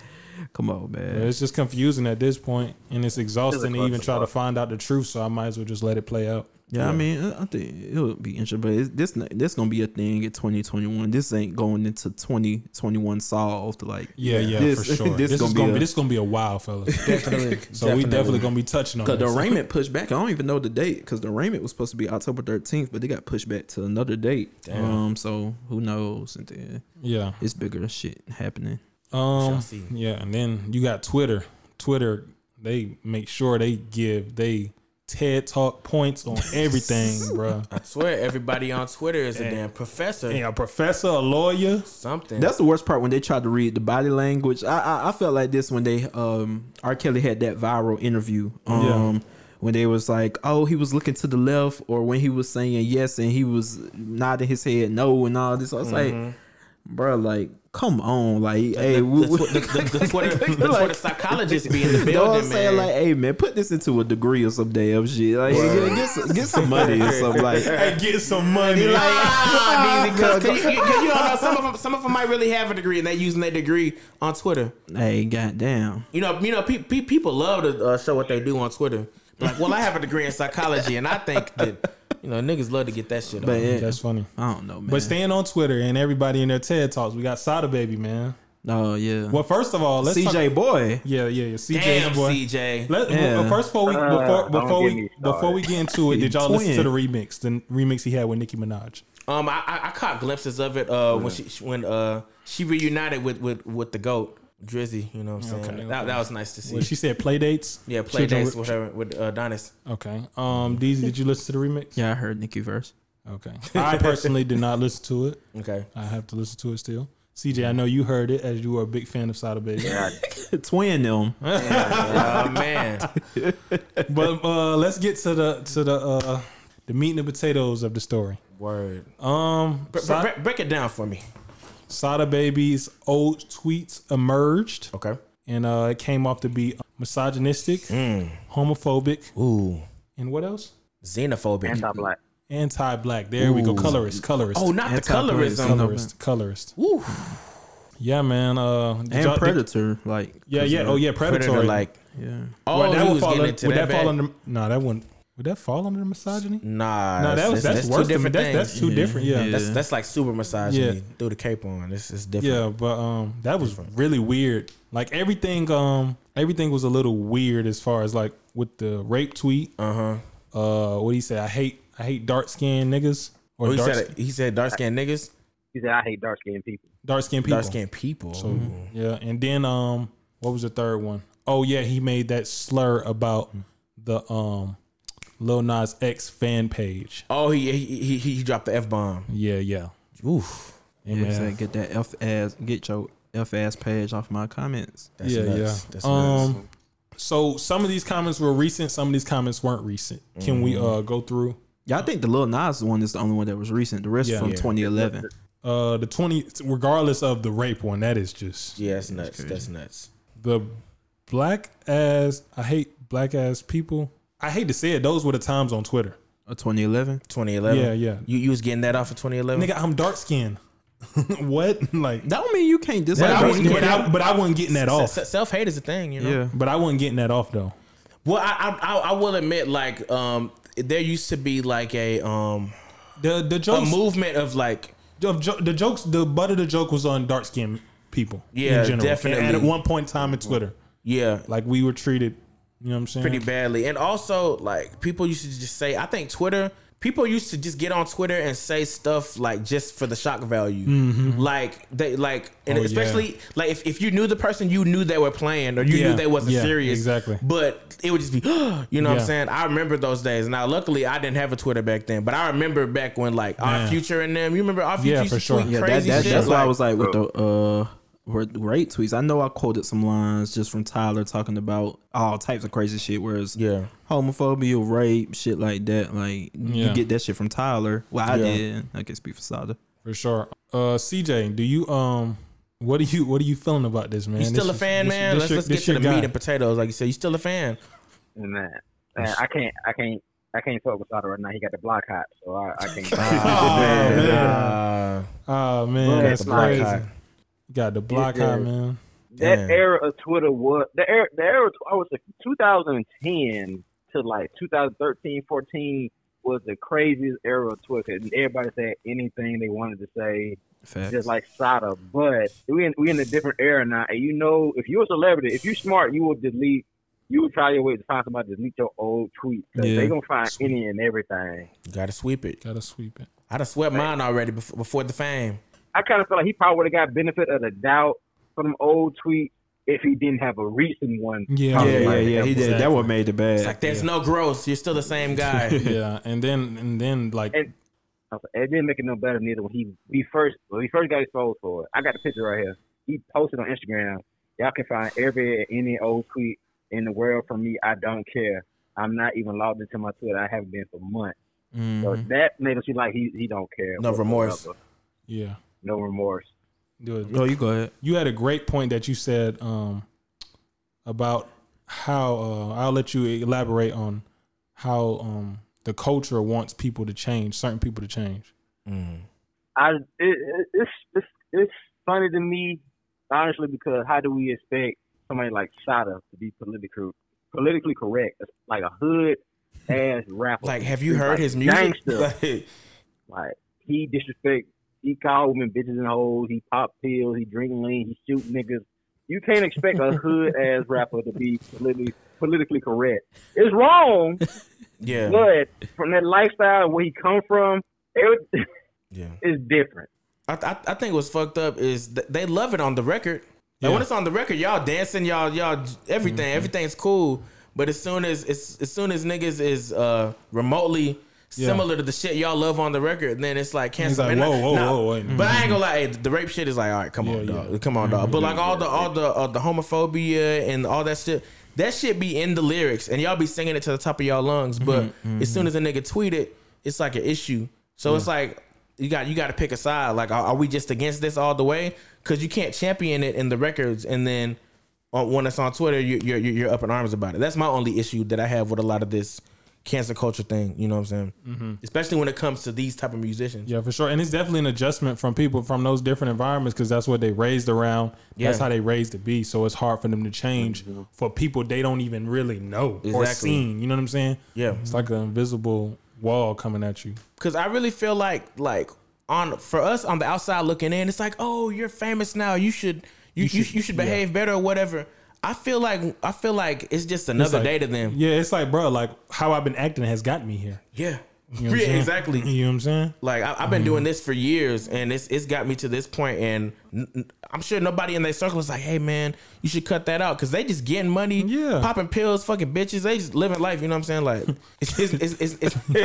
come on, man. Yeah, it's just confusing at this point, and it's exhausting it's to even try to find out the truth. So I might as well just let it play out. Yeah, yeah. I mean, I think it'll be interesting, but it's, this this gonna be a thing in twenty twenty-one. This ain't going into twenty twenty-one solved. Like, yeah, yeah, this, for sure. This, this gonna is gonna be a, this gonna be a while, fellas. Definitely. So definitely. We definitely gonna be touching on because the arraignment pushed back. I don't even know the date because the arraignment was supposed to be October thirteenth, but they got pushed back to another date. Damn. Um, so who knows? And then yeah, it's bigger shit happening. Um, yeah, and then you got Twitter. Twitter, they make sure they give they. TED Talk points on everything, bro. I swear, everybody on Twitter is a and, damn professor. Yeah, a professor, a lawyer, something. That's the worst part when they tried to read the body language. I I, I felt like this when they um R. Kelly had that viral interview. Um yeah. When they was like, oh, he was looking to the left, or when he was saying yes and he was nodding his head no and all this. I was mm-hmm. like, bro, like, come on, like, the, hey, the, we, the, the, the Twitter, the Twitter like, psychologist be in the building, know what I'm saying? Man. Like, hey, man, put this into a degree or some damn shit. Like, get, get some, get some money or something. Like, hey, get some money. Like, ah, because you, you, you don't know, some of them, some of them might really have a degree, and they using their degree on Twitter. Hey, goddamn. You know, you know, pe- pe- people love to uh, show what they do on Twitter. Like, well, I have a degree in psychology, and I think that. You know, niggas love to get that shit on. But yeah, that's funny. I don't know, man. But staying on Twitter and everybody in their TED Talks, we got Sada Baby, man. Oh, yeah. Well, first of all, let's C J talk... Boy. Yeah, yeah, yeah. C J Damn, boy. C J. Let, yeah. well, first, before we, before, before, we, before we get into it, did y'all listen to the remix, the remix he had with Nicki Minaj? Um, I, I, I caught glimpses of it uh, yeah. when she when uh she reunited with, with, with the GOAT. Drizzy, you know what I'm saying? Okay. That, that was nice to see. Well, she said play dates? Yeah, play Children dates with her, with uh, Adonis. Okay. Um, Deezy, did you listen to the remix? Yeah, I heard Nicki verse. Okay. I personally did not listen to it. Okay. I have to listen to it still. C J, I know you heard it as you were a big fan of Sada Baby. Twin them. Yeah, oh, man. But uh, let's get to the to the uh, the meat and the potatoes of the story. Word. Um, bre- so- bre- break it down for me. Sada Baby's old tweets emerged. Okay. And uh, it came off to be misogynistic, mm. homophobic. Ooh. And what else? Xenophobic. Anti-black. Anti-black. There Ooh. We go. Colorist. Colorist. Oh, not Anti-black. The colorism. Colorist. Colorist. Ooh. Yeah, man. Uh, and Predator. Did, like. Yeah, yeah. Oh, yeah. Predatory. Like. Yeah. Oh, well, that would fall, under, that would that fall under. No, that wouldn't. Would that fall under misogyny? Nah, nah, that was, that's, that's, that's worse two different. That's, that's too yeah. different. Yeah, yeah. That's, that's like super misogyny. Yeah. Threw the cape on. This is different. Yeah, but um, that was different. Really weird. Like everything, um, everything was a little weird as far as like with the rape tweet. Uh huh. Uh, what he said? I hate, I hate dark skinned niggas. Or oh, he dark, said he said dark skinned niggas. He said I hate dark skinned people. Dark skinned people. Dark skinned people. So, mm-hmm. yeah, and then um, what was the third one? Oh yeah, he made that slur about the um. Lil Nas X fan page. Oh, he he he, he dropped the F bomb. Yeah, yeah. Oof. Yeah, yeah. Like, get that F ass. Get your F ass page off my comments. That's yeah, nuts. yeah. That's um. Nuts. So some of these comments were recent. Some of these comments weren't recent. Mm-hmm. Can we uh go through? Yeah, I think the Lil Nas one is the only one that was recent. The rest yeah, from yeah. twenty eleven. Uh, the twenty regardless of the rape one, that is just yeah, that's nuts. Crazy. That's nuts. The black ass. I hate black ass people. I hate to say it, those were the times on Twitter. twenty eleven twenty eleven Yeah, yeah. You, you was getting that off of twenty eleven? Nigga, I'm dark skinned. What? Like, that don't mean you can't dislike dark skin. But I, but I wasn't getting that off. Self hate is a thing, you know? Yeah. But I wasn't getting that off, though. Well, I I, I will admit, like, um, there used to be, like, a um, the the jokes, a movement of, like, of jo- the jokes, the butt of the joke was on dark skin people. Yeah, in general. Definitely. And at one point in time in Twitter. Yeah. Like we were treated, you know what I'm saying? Pretty badly. And also, like, people used to just say, I think Twitter, people used to just get on Twitter and say stuff like just for the shock value. Mm-hmm. Like they like and oh, especially yeah. like if, if you knew the person, you knew they were playing or you yeah. knew they wasn't yeah, serious. Exactly. But it would just be, you know yeah. what I'm saying? I remember those days. Now luckily I didn't have a Twitter back then, but I remember back when like Man. Our Future and them, you remember Our Future yeah, used to sure. tweet yeah, crazy that, that, shit. That's like, why I was like with the uh great tweets. I know I quoted some lines just from Tyler talking about all types of crazy shit, whereas yeah. homophobia, rape, shit like that. Like yeah. you get that shit from Tyler. Well, I yeah. did. I can speak for Sada for sure. Uh, C J, do you um, what do you what are you feeling about this, man? You still this a fan, this, man? This, let's this, let's get to the guy. Meat and potatoes, like you said. You still a fan? Man, man I can't, I can't, I can't talk with Sada right now. He got the block hot, so I, I can't. oh, man. Uh, oh man, man, that's crazy. Hot. Got the block yeah, out, man. That Damn. Era of Twitter was the era. The era I was like twenty ten to like twenty thirteen, fourteen was the craziest era of Twitter. Everybody said anything they wanted to say, Facts. Just like Sada. But we in, we in a different era now, and you know, if you're a celebrity, if you're smart, you will delete. You would try your way to find somebody to delete your old tweets because yeah. they gonna find sweep. Any and everything. You gotta sweep it. Gotta sweep it. I done swept Man. Mine already before, before the fame. I kind of feel like he probably would have got benefit of the doubt for them old tweets if he didn't have a recent one. Yeah, yeah, yeah, yeah. He did. That what made it bad. It's like there's yeah. no growth. You're still the same guy. yeah, and then and then like and, it didn't make it no better neither when he we first when he first got exposed for it. I got the picture right here. He posted on Instagram. Y'all can find every any old tweet in the world from me. I don't care. I'm not even logged into my Twitter. I haven't been for months. Mm. So that made us feel like he he don't care. No remorse. Whatever. Yeah. No remorse. Dude, no, you go ahead. You had a great point that you said um, about how uh, I'll let you elaborate on how um, the culture wants people to change, certain people to change. Mm. I it, it, it's it's it's funny to me, honestly, because how do we expect somebody like Sada to be politically politically correct, like a hood ass rapper? Like, have you heard like his music? Like, like he disrespects. He called women bitches and hoes. He pop pills. He drink lean. He shoot niggas. You can't expect a hood ass rapper to be politically politically correct. It's wrong. Yeah. But from that lifestyle where he come from, it yeah. is different. I, I I think what's fucked up is th- they love it on the record. Yeah. And when it's on the record, y'all dancing, y'all y'all everything, mm-hmm. everything's cool. But as soon as as, as soon as niggas is uh, remotely. Similar yeah. to the shit y'all love on the record, then it's like cancel. Like, whoa, whoa, nah, whoa, wait. But I ain't gonna lie, hey, the rape shit is like, all right, come yeah, on, dog, yeah. come on, dog. But like all the all the uh, the homophobia and all that shit, that shit be in the lyrics, and y'all be singing it to the top of y'all lungs. But mm-hmm. as soon as a nigga tweet it, it's like an issue. So yeah. it's like you got you got to pick a side. Like, are, are we just against this all the way? Because you can't champion it in the records, and then uh, when it's on Twitter, you, you're you're up in arms about it. That's my only issue that I have with a lot of this. Cancel culture thing, you know what I'm saying? Mm-hmm. Especially when it comes to these type of musicians. Yeah, for sure. And it's definitely an adjustment from people from those different environments because that's what they raised around. Yeah. That's how they raised to be. So it's hard for them to change mm-hmm. for people they don't even really know exactly. or seen. You know what I'm saying? Yeah. It's like an invisible wall coming at you. Because I really feel like, like on for us on the outside looking in, it's like, oh, you're famous now. You should you you should, you should behave yeah. better or whatever. I feel like I feel like it's just another it's like, day to them. Yeah, it's like, bro, like how I've been acting has got me here. Yeah, you know what yeah, I'm exactly. You know what I'm saying? Like I, I've been mm. doing this for years, and it's it's got me to this point. And I'm sure nobody in their circle is like, "Hey, man, you should cut that out," because they just getting money, yeah. popping pills, fucking bitches. They just living life. You know what I'm saying? Like it's it's it's, it's, it's they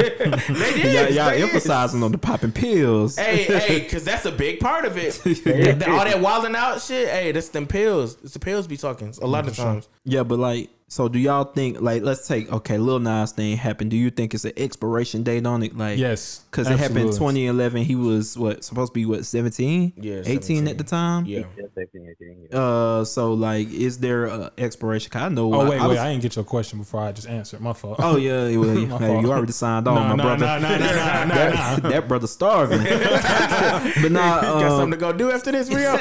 did. Y'all, y'all they emphasizing is. On the popping pills. Hey, hey, because that's a big part of it. yeah. All that wilding out shit. Hey, that's them pills. It's the pills be talking a lot of times. Yeah, but like. So do y'all think, like, let's take, okay, Lil Nas thing happened. Do you think it's an expiration date on it? Like, yes. Because it happened in twenty eleven. He was, what, supposed to be, what, seventeen? Yeah, eighteen seventeen. At the time? Yeah. yeah seventeen, eighteen. Yeah. Uh, so, like, is there an expiration? Cause I know. Oh, wait, I, I wait. Was, I didn't get your question before I just answered. My fault. Oh, yeah. yeah, yeah. My hey, fault. You already signed on, no, my no, brother. No, no, no, no, no, no, that, no. That brother starving. But nah. Um, got something to go do after this, Rio?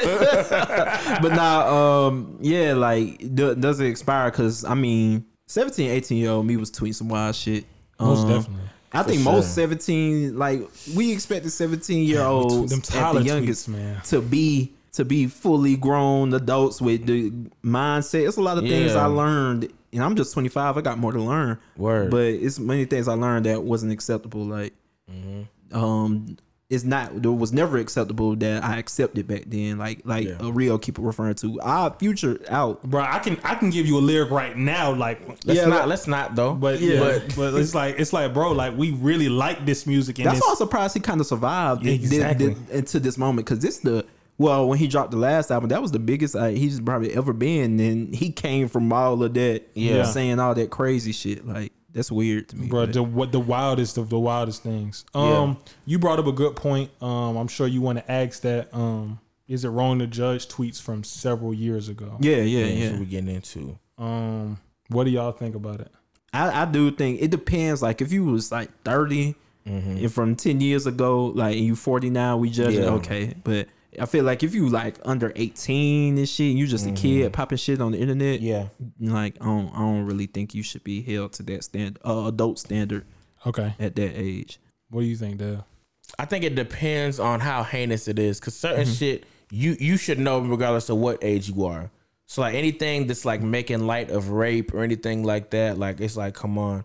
But nah, um, yeah, like, do, does it expire? Because I I mean, seventeen, eighteen year old me was tweeting some wild shit. Most um, definitely. I think sure. most seventeen, like we expected seventeen year olds yeah, t- at the youngest tweets, man. To be to be fully grown adults with the mindset. It's a lot of yeah. things I learned, and I'm just twenty-five. I got more to learn. Word. But it's many things I learned that wasn't acceptable. Like, mm-hmm. um, it's not. There was never acceptable that I accepted back then. Like, like yeah. a real keep referring to. I future out, bro. I can I can give you a lyric right now. Like, let's yeah, not. Like, let's not though. But yeah. But, but it's like it's like, bro. Like, we really like this music. And that's why I'm surprised he kind of survived yeah, exactly. this, this, into this moment, because this the. Well, when he dropped the last album, that was the biggest uh, he's probably ever been. And he came from all of that, yeah. you know, saying all that crazy shit. Like, that's weird to me. Bro, the, what, the wildest of the wildest things. Um, yeah. You brought up a good point. Um, I'm sure you want to ask that. Um, is it wrong to judge tweets from several years ago? Yeah, yeah, yeah. That's what we're getting into. Um, what do y'all think about it? I, I do think it depends. Like, if you was like thirty mm-hmm. and from ten years ago, like, and you forty-nine, we judge yeah. it. Okay, but... I feel like if you like under eighteen and shit, you just mm-hmm. a kid popping shit on the internet. Yeah, like I don't, I don't really think you should be held to that standard, uh, adult standard. Okay, at that age, what do you think, Dale? I think it depends on how heinous it is, because certain mm-hmm. shit you you should know regardless of what age you are. So like anything that's like making light of rape or anything like that, like it's like come on.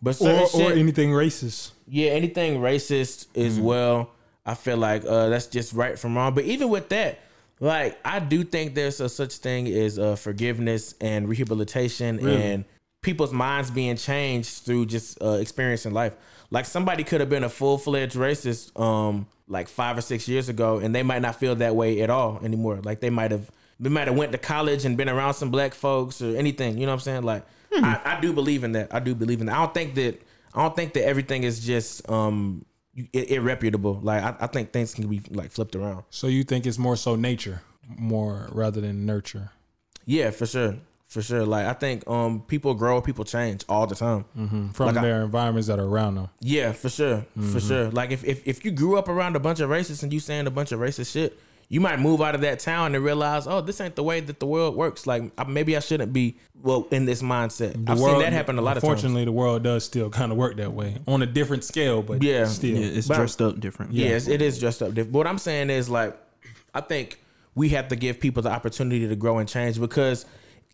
But certain or, shit, or anything racist. Yeah, anything racist mm-hmm. as well. I feel like uh, that's just right from wrong. But even with that, like, I do think there's a such thing as uh, forgiveness and rehabilitation really? and people's minds being changed through just uh, experiencing life. Like, somebody could have been a full-fledged racist um, like five or six years ago, and they might not feel that way at all anymore. Like, they might have they might have went to college and been around some black folks or anything. You know what I'm saying? Like, hmm. I, I do believe in that. I do believe in that. I don't think that, I don't think that everything is just... Um, irreputable. Like I, I think things can be like flipped around. So you think it's more so nature, more rather than nurture? Yeah, for sure, for sure. Like I think um people grow, people change all the time mm-hmm. from like their I, environments that are around them. Yeah, for sure, mm-hmm. for sure. Like if, if if you grew up around a bunch of racists and you saying a bunch of racist shit, you might move out of that town and realize, oh, this ain't the way that the world works. Like maybe I shouldn't be well in this mindset. The I've world, seen that happen a lot of times. Unfortunately, the world does still kind of work that way on a different scale, but yeah, still yeah, it's but dressed up different. Yeah. Yes, it is dressed up different. But what I'm saying is, like, I think we have to give people the opportunity to grow and change, because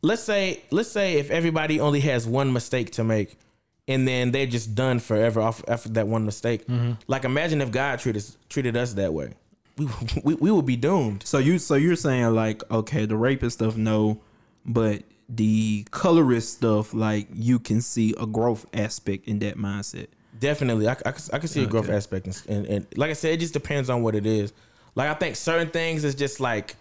let's say let's say if everybody only has one mistake to make, and then they're just done forever off after that one mistake. Mm-hmm. Like imagine if God treated treated us that way. We, we we would be doomed. So you so you're saying like, okay, the rapist stuff no, but the colorist stuff, like you can see a growth aspect in that mindset. Definitely, I, I, I can see okay. a growth aspect, and, and and like I said, it just depends on what it is. Like I think certain things is just like,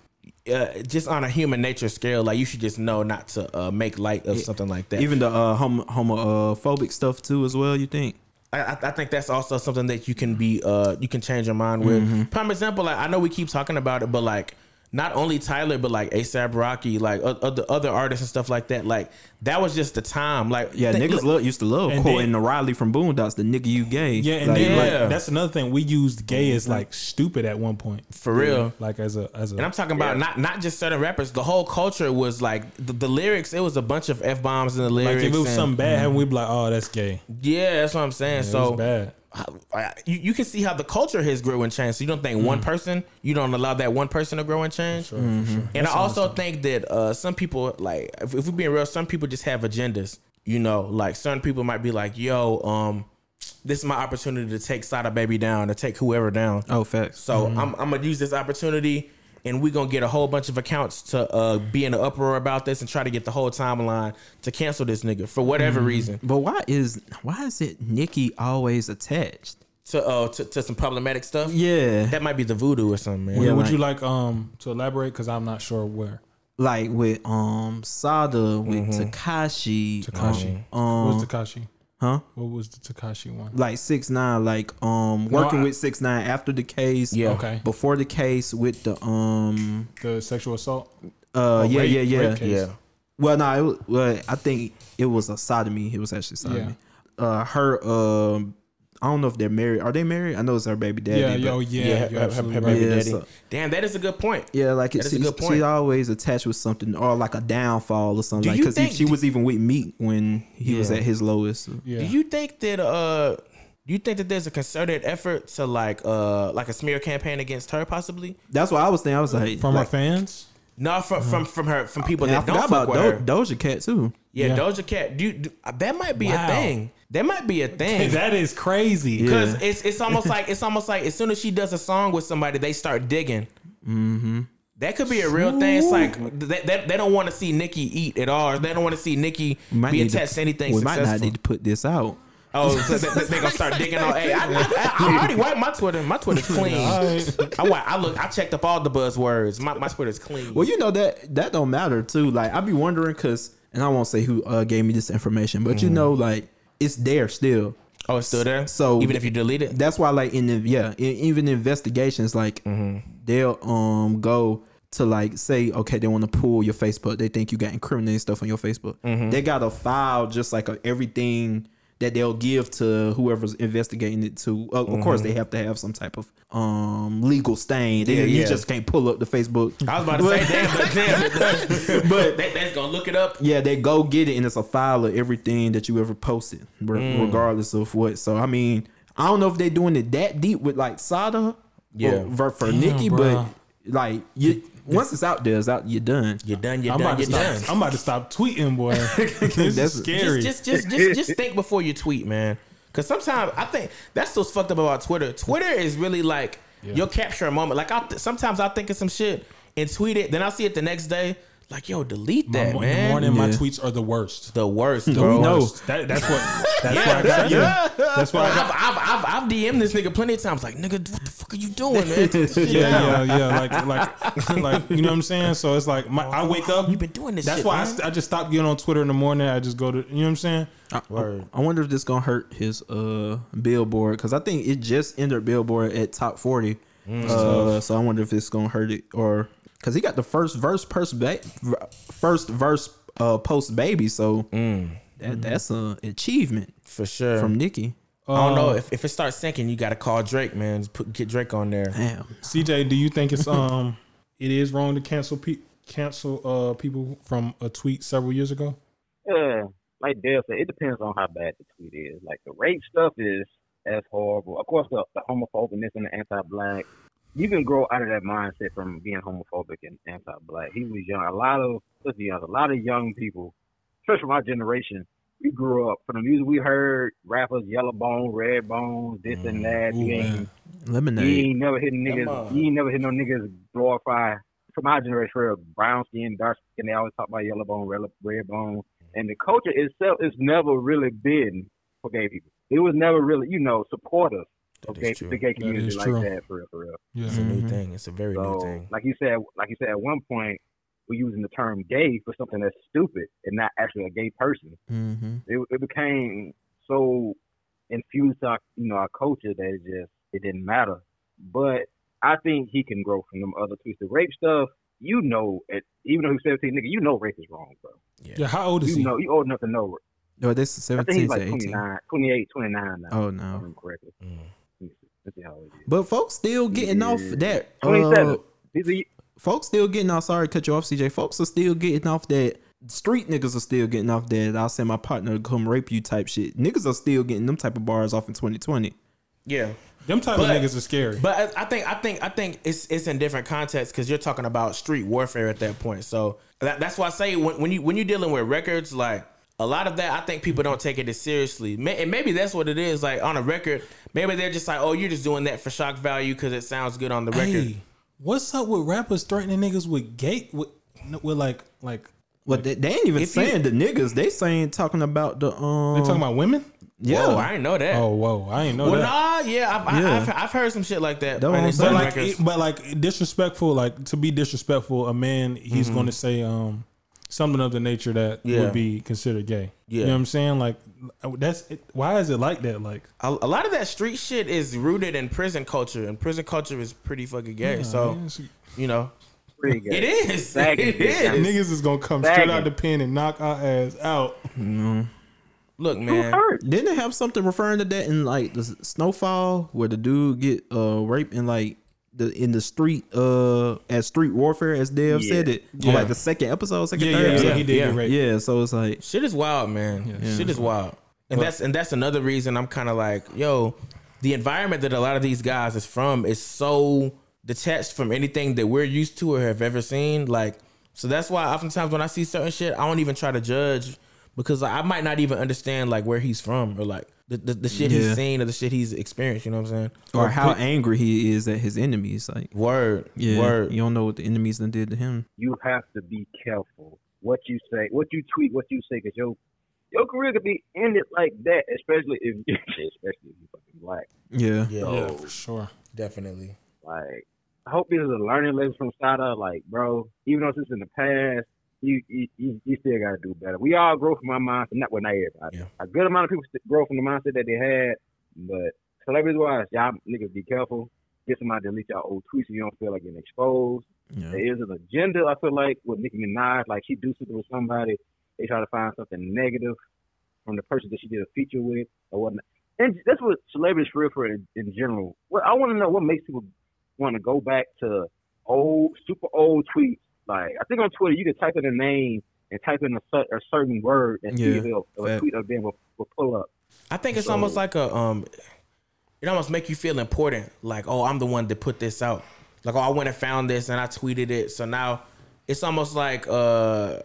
uh, just on a human nature scale, like you should just know not to uh, make light of yeah. something like that. Even the uh, homo homophobic stuff too, as well. You think? I, I think that's also something that you can be, uh, you can change your mind with. Mm-hmm. Prime example, like, I know we keep talking about it, but like not only Tyler, but like A$AP Rocky, like other other artists and stuff like that. Like that was just the time. Like yeah, th- niggas lo- used to love quoting the Riley from Boondocks, the nigga you gay. Yeah, and like, then, yeah. Like, that's another thing. We used gay as like stupid at one point. For real, yeah, like as a as a. And I'm talking about yeah. not not just certain rappers. The whole culture was like the, the lyrics. It was a bunch of F bombs in the lyrics. Like if it was and, something bad, mm-hmm. we'd be like, oh, that's gay. Yeah, that's what I'm saying. Yeah, so it was bad. You, you can see how the culture has grown and changed. So you don't think mm. one person, you don't allow that one person to grow and change. For sure, mm-hmm. for sure. And that's I also awesome. think that uh, some people, like if, if we're being real, some people just have agendas. You know, like certain people might be like, "Yo, um, this is my opportunity to take Sada Baby down, to take whoever down." Oh, facts. So mm-hmm. I'm, I'm gonna use this opportunity, and we're gonna get a whole bunch of accounts to uh, be in an uproar about this and try to get the whole timeline to cancel this nigga for whatever mm-hmm. reason. But why is why is it Nicki always attached to uh to, to some problematic stuff? Yeah, that might be the voodoo or something, man. Yeah, would like, you like um to elaborate? Because I'm not sure where. Like with um Sada, with mm-hmm. Tekashi. Tekashi. Um, um, What's Tekashi? Huh? What was the Tekashi one? Like six nine, like um working no, I, with six nine after the case. Yeah. Okay. Before the case with the um the sexual assault. Uh yeah, rape, yeah yeah yeah yeah. Well no, it was, well I think it was a sodomy. It was actually sodomy. Yeah. Uh, her um I don't know if they're married. Are they married? I know it's her baby daddy. Yeah, but yo, yeah, yeah, yeah, her, her, her baby yeah, daddy. So, damn, that is a good point. Yeah, like it's a good point. She's always attached with something, or like a downfall or something. Because like, she was even with Meek when he yeah. was at his lowest. Yeah. Do you think that uh, Do you think that there's a concerted effort to like uh like a smear campaign against her possibly? That's what I was thinking. I was like, from like, her fans? No, from from from her from people yeah, that I don't fuck with her. Do- Doja Cat too. Yeah, yeah. Doja Cat. Do, do that might be wow. a thing. That might be a thing. That is crazy. Because yeah. it's it's almost like it's almost like as soon as she does a song with somebody, they start digging. Mm-hmm. That could be a real Ooh. thing. It's like they, they, they don't want to see Nicki eat at all. They don't want to see Nicki might be attached to, to anything we successful. We might not need to put this out. Oh, so they, they gonna start digging on. Hey, I, I, I already wiped my Twitter. My Twitter's clean. Right. I I look. I checked up all the buzzwords. My my Twitter's clean. Well, you know that that don't matter too. Like I be wondering because, and I won't say who uh, gave me this information, but mm. you know, like it's there still. Oh, it's still there. So even if you delete it, that's why. Like in the, yeah, in, even investigations, like mm-hmm. they'll um go to like say, okay, they want to pull your Facebook. They think you got incriminating stuff on your Facebook. Mm-hmm. They got a file just like a, everything. That they'll give to whoever's investigating it to. Of mm-hmm. course, they have to have some type of um, legal stain. They, yeah, you yeah. just can't pull up the Facebook. I was about to say, damn, but damn, but they, that's gonna look it up. Yeah, they go get it, and it's a file of everything that you ever posted, re- mm. regardless of what. So, I mean, I don't know if they're doing it that deep with like Sada, yeah, or, for damn, Nikki, bro. But like you. Once it's out there, it's out. You're done. You're done. You're I'm done. You're stop, done. I'm about to stop tweeting, boy. This that's is scary. Just, just, just, just, just think before you tweet, man. Because sometimes I think that's what's fucked up about Twitter. Twitter is really like yeah. you'll capture a moment. Like I, sometimes I think of some shit and tweet it, then I see it the next day. Like yo, delete that, my, man. In the morning, yeah. my tweets are the worst. The worst, bro. No, that, that's what. That's yeah, why I'm yeah. That's why I've, I've, I've, I've D M'd this nigga plenty of times. Like nigga, what the fuck are you doing, man? yeah, yeah, yeah. Like, like, like, you know what I'm saying? So it's like, my, I wake up. You've been doing this. That's shit, why I, I just stopped getting on Twitter in the morning. I just go to, you know what I'm saying? I, Word. I wonder if this gonna hurt his uh Billboard because I think it just entered Billboard at top forty. Mm. Uh, so I wonder if it's gonna hurt it or. Cause he got the first verse, first, ba- first verse, uh, post baby. So mm. that, that's an achievement for sure from Nicki. Uh, I don't know if, if it starts sinking, you got to call Drake, man. Just put, get Drake on there. Damn. C J, do you think it's um, it is wrong to cancel pe- cancel uh people from a tweet several years ago? Yeah, like Dale said, it depends on how bad the tweet is. Like the rape stuff is as horrible. Of course, the, the homophobicness and the anti-black. You can grow out of that mindset from being homophobic and anti-black. He was young. A lot of let's be honest, a lot of young people, especially my generation, we grew up from the music we heard, rappers, Yellow Bone, Red Bones, this mm. and that. Ooh, ain't, Lemonade. You ain't never hit niggas. You ain't never hit no niggas glorify. From my generation, brown skin, dark skin. They always talk about Yellow Bone, Red, red Bone, and the culture itself is never really been for gay people. It was never really, you know, supportive. Okay, the gay community like true. that for real, for real. Yeah. It's a new thing. It's a very so, new thing. Like you said, like you said, at one point we're using the term "gay" for something that's stupid and not actually a gay person. Mm-hmm. It, it became so infused to our, you know, our culture that it just it didn't matter. But I think he can grow from them other tweets. The rape stuff, you know, it, even though he's seventeen, nigga, you know, rape is wrong, bro. Yeah, yeah how old is you he? Know, you old enough to know. No, this seventeen. I think he's like twenty-nine, twenty-eight, twenty-nine now. Oh no, if I'm correctly. Mm. But folks still getting yeah. off that uh, folks still getting off sorry to cut you off C J folks are still getting off that street niggas are still getting off that I'll send my partner to come rape you type shit. Niggas are still getting them type of bars off in twenty twenty. Yeah, them type but, of niggas are scary. But I think I think I think it's it's in different contexts because you're talking about street warfare at that point. So that, that's why I say when, when you when you're dealing with records like a lot of that, I think people don't take it as seriously. And maybe that's what it is. Like, on a record, maybe they're just like, oh, you're just doing that for shock value because it sounds good on the record. Hey, what's up with rappers threatening niggas with gay? With, with like, like. Well, they, they ain't even saying you, the niggas. They saying, talking about the. Um, they talking about women? Yeah. Whoa, I ain't know that. Oh, whoa. I ain't know well, that. Well, nah, yeah. I've, yeah. I've, I've, I've heard some shit like that. But like, it, but, like, disrespectful, like, to be disrespectful, a man, he's mm-hmm. going to say, um, something of the nature that yeah. would be considered gay. Yeah. You know what I'm saying? Like, that's it, why is it like that? Like, a, a lot of that street shit is rooted in prison culture, and prison culture is pretty fucking gay. Yeah, so, man, she, you know, pretty gay. It is. It is. Niggas is gonna come Bagging. straight out the pen and knock our ass out. Mm-hmm. Look, man. Didn't they have something referring to that in like the Snowfall, where the dude get uh, raped and like. The, in the street, uh, as street warfare, as Dev yeah. said it, yeah. like the second episode, second yeah, third, yeah, yeah, he did, yeah. Right. yeah. So it's like shit is wild, man. Yeah. Yeah. Shit is wild. And but, that's and that's another reason I'm kind of like, yo, the environment that a lot of these guys is from is so detached from anything that we're used to or have ever seen. Like, so that's why oftentimes when I see certain shit, I don't even try to judge because like, I might not even understand like where he's from or like the, the, the shit yeah. he's seen or the shit he's experienced. You know what I'm saying? Or, or how but, angry he is at his enemies. Like word, yeah, word. You don't know what the enemies done did to him. You have to be careful what you say, what you tweet, what you say, because your your career could be ended like that, especially if especially if you fucking black. Yeah, yeah, so, yeah, for sure, definitely. Like, I hope this is a learning lesson from Sada. Like, bro, even though it's in the past, you you, you, you still gotta do better. We all grow from our mindset. Not well, not everybody. Yeah. A good amount of people grow from the mindset that they had, but celebrities wise, y'all niggas be careful. Get somebody to delete y'all old tweets so you don't feel like getting exposed. Yeah. There is an agenda, I feel like, with Nicki Minaj. Like, she do something with somebody, they try to find something negative from the person that she did a feature with or whatnot. And that's what celebrities feel for in, in general. Well, I want to know what makes people want to go back to old, super old tweets. Like, I think on Twitter, you can type in a name and type in a, a certain word and yeah, see if a tweet of them will, will pull up. I think it's so, almost like a, um, it almost make you feel important. Like, oh, I'm the one that put this out. Like, oh, I went and found this and I tweeted it. So now it's almost like, uh,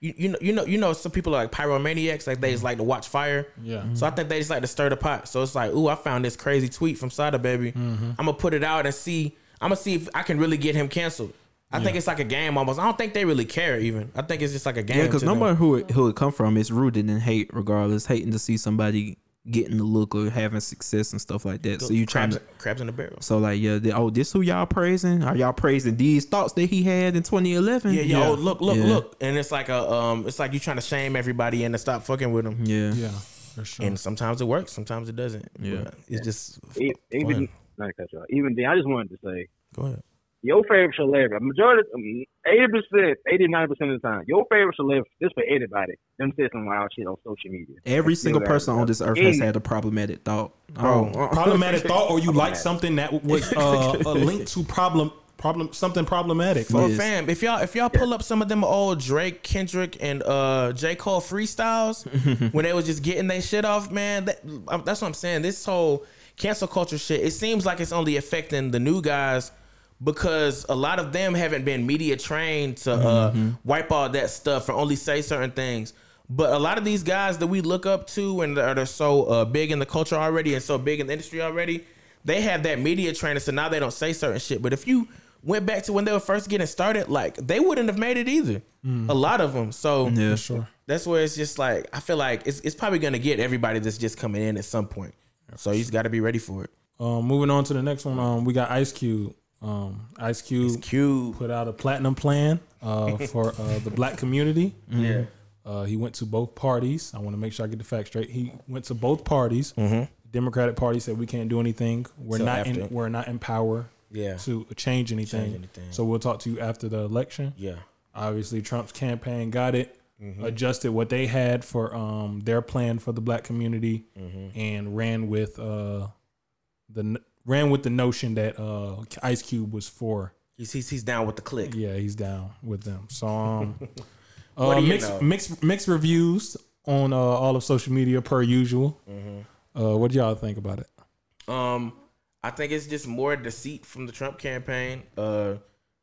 you, you know, you know, you know, some people are like pyromaniacs. Like, they just like to watch fire. Yeah. Mm-hmm. So I think they just like to stir the pot. So it's like, ooh, I found this crazy tweet from Sada Baby. Mm-hmm. I'm going to put it out and see, I'm going to see if I can really get him canceled. I yeah. think it's like a game almost. I don't think they really care even. I think it's just like a game. Yeah, because no matter who it, who it come from, it's rooted in hate regardless. Hating to see somebody getting the look or having success and stuff like that. So you trying to crabs in the barrel. So like, yeah, they, oh, this who y'all praising? Are y'all praising these thoughts that he had in twenty eleven? Yeah, yeah. Yo, look, look, yeah. look, and it's like a, um, it's like you trying to shame everybody and to stop fucking with them. Yeah, yeah, for sure. And sometimes it works, sometimes it doesn't. Yeah, but it's yeah. just it, even not cut y'all. Even then, I just wanted to say, go ahead. Your favorite celebrity, majority, eighty percent, eighty-nine percent of the time, your favorite celebrity, this for anybody, them said some wild shit on social media. Every That's single person on this earth has had a problematic thought. Bro, oh. problematic thought, or you like something that was uh, a link to problem, problem, something problematic. Well, yes. fam, if y'all if y'all pull up some of them old Drake, Kendrick, and uh, J. Cole freestyles, when they was just getting their shit off, man, that, that's what I'm saying. This whole cancel culture shit, it seems like it's only affecting the new guys, because a lot of them haven't been media trained to uh, mm-hmm. wipe all that stuff or only say certain things. But a lot of these guys that we look up to and are so uh, big in the culture already and so big in the industry already, they have that media training, so now they don't say certain shit. But if you went back to when they were first getting started, like, they wouldn't have made it either. Mm. A lot of them. So yeah, sure. That's where it's just like, I feel like it's, it's probably going to get everybody that's just coming in at some point. Yeah, so you just got to be ready for it. Um, moving on to the next one, um, we got Ice Cube. Um, Ice Cube, Ice Cube put out a platinum plan uh, for uh, the black community. Mm-hmm. Yeah, uh, he went to both parties. I want to make sure I get the facts straight. He went to both parties. Mm-hmm. Democratic Party said we can't do anything. We're so not in, we're not in power. Yeah. to change anything. change anything. So we'll talk to you after the election. Yeah. Obviously, Trump's campaign got it. Mm-hmm. Adjusted what they had for um, their plan for the black community, mm-hmm. and ran with uh, the. Ran with the notion that uh, Ice Cube was for. He's, he's he's down with the clique. Yeah, he's down with them. So um, uh, mixed, mixed mixed reviews on uh, all of social media per usual. Mm-hmm. Uh, what do y'all think about it? Um, I think it's just more deceit from the Trump campaign, uh,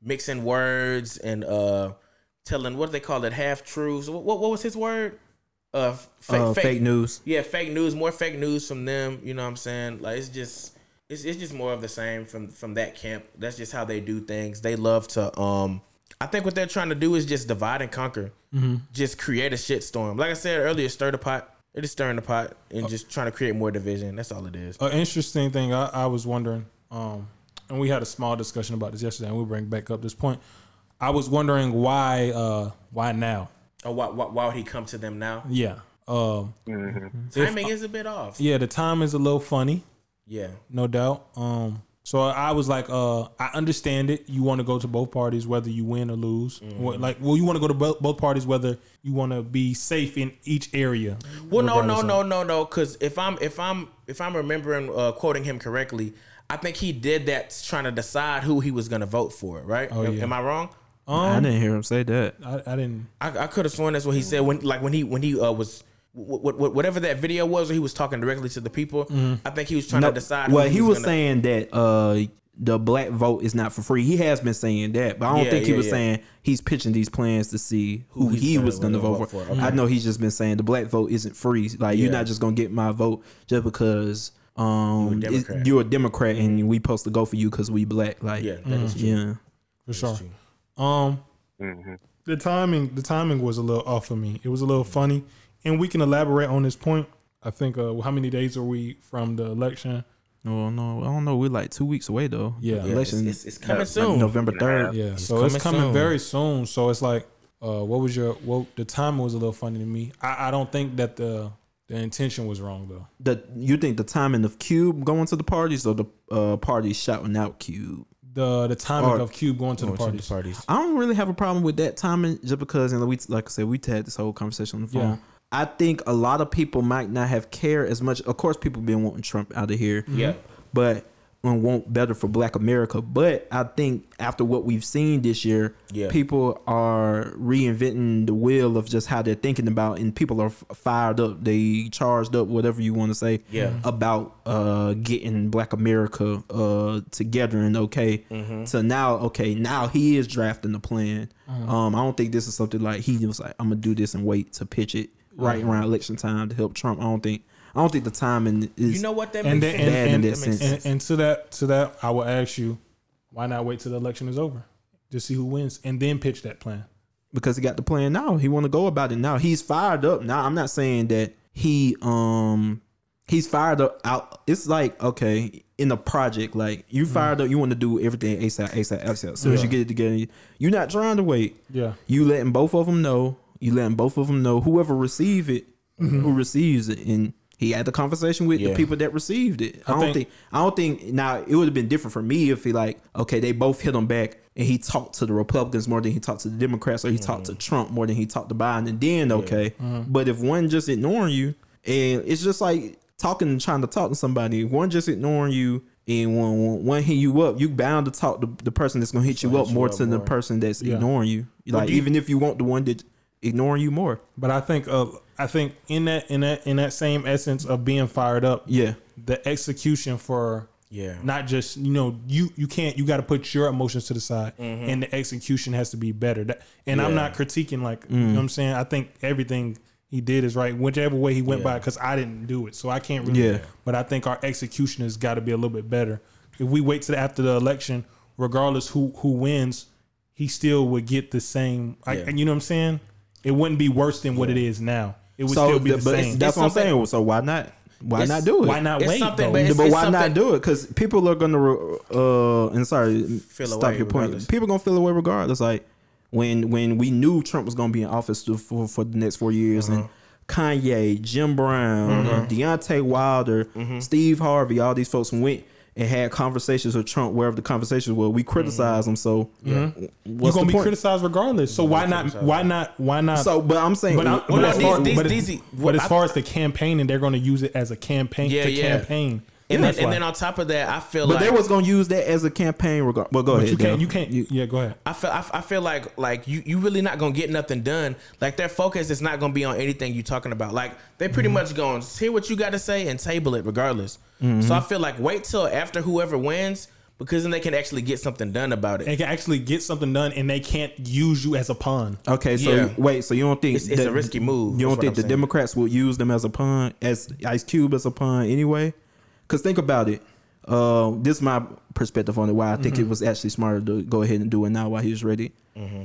mixing words and uh, telling what do they call it, half truths. What, what what was his word? Uh, fake, uh, fake, fake news. Yeah, fake news. More fake news from them. You know what I'm saying? Like, it's just. It's, it's just more of the same from, from that camp. That's just how they do things. They love to, um, I think what they're trying to do is just divide and conquer. Mm-hmm. Just create a shitstorm. Like I said earlier, stir the pot. It is stirring the pot and uh, just trying to create more division. That's all it is. An interesting thing I, I was wondering, um, and we had a small discussion about this yesterday, and we'll bring back up this point. I was wondering why uh, why now? Oh, why, why, why would he come to them now? Yeah. Um, mm-hmm. Timing if, is a bit off. Yeah, the time is a little funny. Yeah, no doubt. Um, so I was like, uh, I understand it. You want to go to both parties, whether you win or lose. Mm-hmm. Like, well, you want to go to both, both parties, whether you want to be safe in each area. Well, no, no, no, no, no. Because if I'm, if I'm, if I'm remembering, uh, quoting him correctly, I think he did that trying to decide who he was going to vote for. Right? Oh, am, yeah. am I wrong? Um, I didn't hear him say that. I, I didn't. I, I could have sworn that's what he said when, like, when he when he uh, was whatever that video was, or he was talking directly to the people. Mm-hmm. I think he was trying no, to decide. Well, he, he was, was saying that uh, the black vote is not for free. He has been saying that, but I don't yeah, think yeah, he was yeah. saying he's pitching these plans to see who, who he was going to vote, vote for. for. Okay. I know he's just been saying the black vote isn't free. Like yeah. you're not just going to get my vote just because um, you're, a it, you're a Democrat and we supposed to go for you because we black. Like yeah, that mm-hmm. is true. yeah, for sure. Um, mm-hmm. the timing the timing was a little off for me. It was a little funny. And we can elaborate on this point. I think, uh, how many days are we from the election? Oh, no, I don't know. We're like two weeks away, though. Yeah, yeah election it's, it's, it's coming soon. Like November third. Yeah, it's so coming it's coming soon. very soon. So it's like, uh, what was your, well, the timing was a little funny to me. I, I don't think that the the intention was wrong, though. The, you think the timing of Cube going to the parties or the uh, parties shouting out Cube? The the timing or, of Cube going to the parties. to the parties. I don't really have a problem with that timing just because, and we, like I said, we had this whole conversation on the phone. Yeah. I think a lot of people might not have cared as much. Of course, people been wanting Trump out of here. Yeah. But and want better for Black America. But I think after what we've seen this year, yeah. people are reinventing the wheel of just how they're thinking about, and people are fired up. They charged up, whatever you want to say, yeah. about uh, getting Black America uh, together and okay. Mm-hmm. So now, okay, now he is drafting the plan. Mm-hmm. Um, I don't think this is something like he was like, I'm going to do this and wait to pitch it. Right mm-hmm. around election time to help Trump. I don't think. I don't think the timing is. You know what that and makes and, bad and, in that sense. And, and to that, to that, I will ask you, why not wait till the election is over to see who wins and then pitch that plan? Because he got the plan now. He want to go about it now. He's fired up now. I'm not saying that he um he's fired up out. It's like okay in a project like you fired mm. up. You want to do everything ASAP, ASAP, ASAP. As soon yeah. as you get it together, you're not trying to wait. Yeah, you letting both of them know. You letting both of them know whoever receive it, mm-hmm. who receives it, and he had the conversation with yeah. the people that received it. I, I don't think, think. I don't think. Now it would have been different for me if he like okay, they both hit him back, and he talked to the Republicans more than he talked to the Democrats, or he mm-hmm. talked to Trump more than he talked to Biden. And then okay, yeah. mm-hmm. but if one just ignoring you, and it's just like talking and trying to talk to somebody, one just ignoring you. And when one hit you up, you bound to talk to the person that's gonna hit you up more than the person that's yeah. ignoring you. Like you, even if you want the one that. Ignoring you more, but I think, uh, I think in that in that in that same essence of being fired up, yeah, the execution for yeah, not just you know you you can't you got to put your emotions to the side, mm-hmm. and the execution has to be better. That, and yeah. I'm not critiquing like mm. you know what I'm saying. I think everything he did is right, whichever way he went yeah. by, because I didn't do it, so I can't really. Yeah. But I think our execution has got to be a little bit better. If we wait till after the election, regardless who who wins, he still would get the same. Yeah. I, you know what I'm saying. It wouldn't be worse than what yeah. it is now. It would so still be the, the same. That's it's what I'm saying. So why not? Why not do it? Why not wait? But, it's, but it's why something. not do it? Because people are going to. Uh, and sorry, feel stop away your point. Regardless. People gonna feel away regardless. Like when when we knew Trump was gonna be in office for for the next four years, uh-huh. and Kanye, Jim Brown, mm-hmm. Deontay Wilder, mm-hmm. Steve Harvey, all these folks went. And had conversations with Trump wherever the conversations were. We criticize them, so yeah. what's you're gonna be criticized regardless. So why not? Why not? Why not? So, but I'm saying, but, I, but, well, as, these, far, these, but, these, as, well, but as far I, as the campaigning, they're going to use it as a campaign yeah, to yeah. campaign. And, yeah, then, and then on top of that, I feel but like... But they was going to use that as a campaign... Regard- well, go but ahead. You can't, you can't... You Yeah, go ahead. I feel I, I feel like like you, you really not going to get nothing done. Like, their focus is not going to be on anything you're talking about. Like, they pretty mm-hmm. much going to hear what you got to say and table it regardless. Mm-hmm. So I feel like wait till after whoever wins... Because then they can actually get something done about it. They can actually get something done, and they can't use you as a pawn. Okay, so yeah. wait, so you don't think it's, it's the, a risky move? You don't think the saying. Democrats will use them as a pawn, as Ice Cube as a pawn anyway? Because think about it. Uh, this is my perspective on it. Why I think mm-hmm. it was actually smarter to go ahead and do it now while he was ready. Mm-hmm.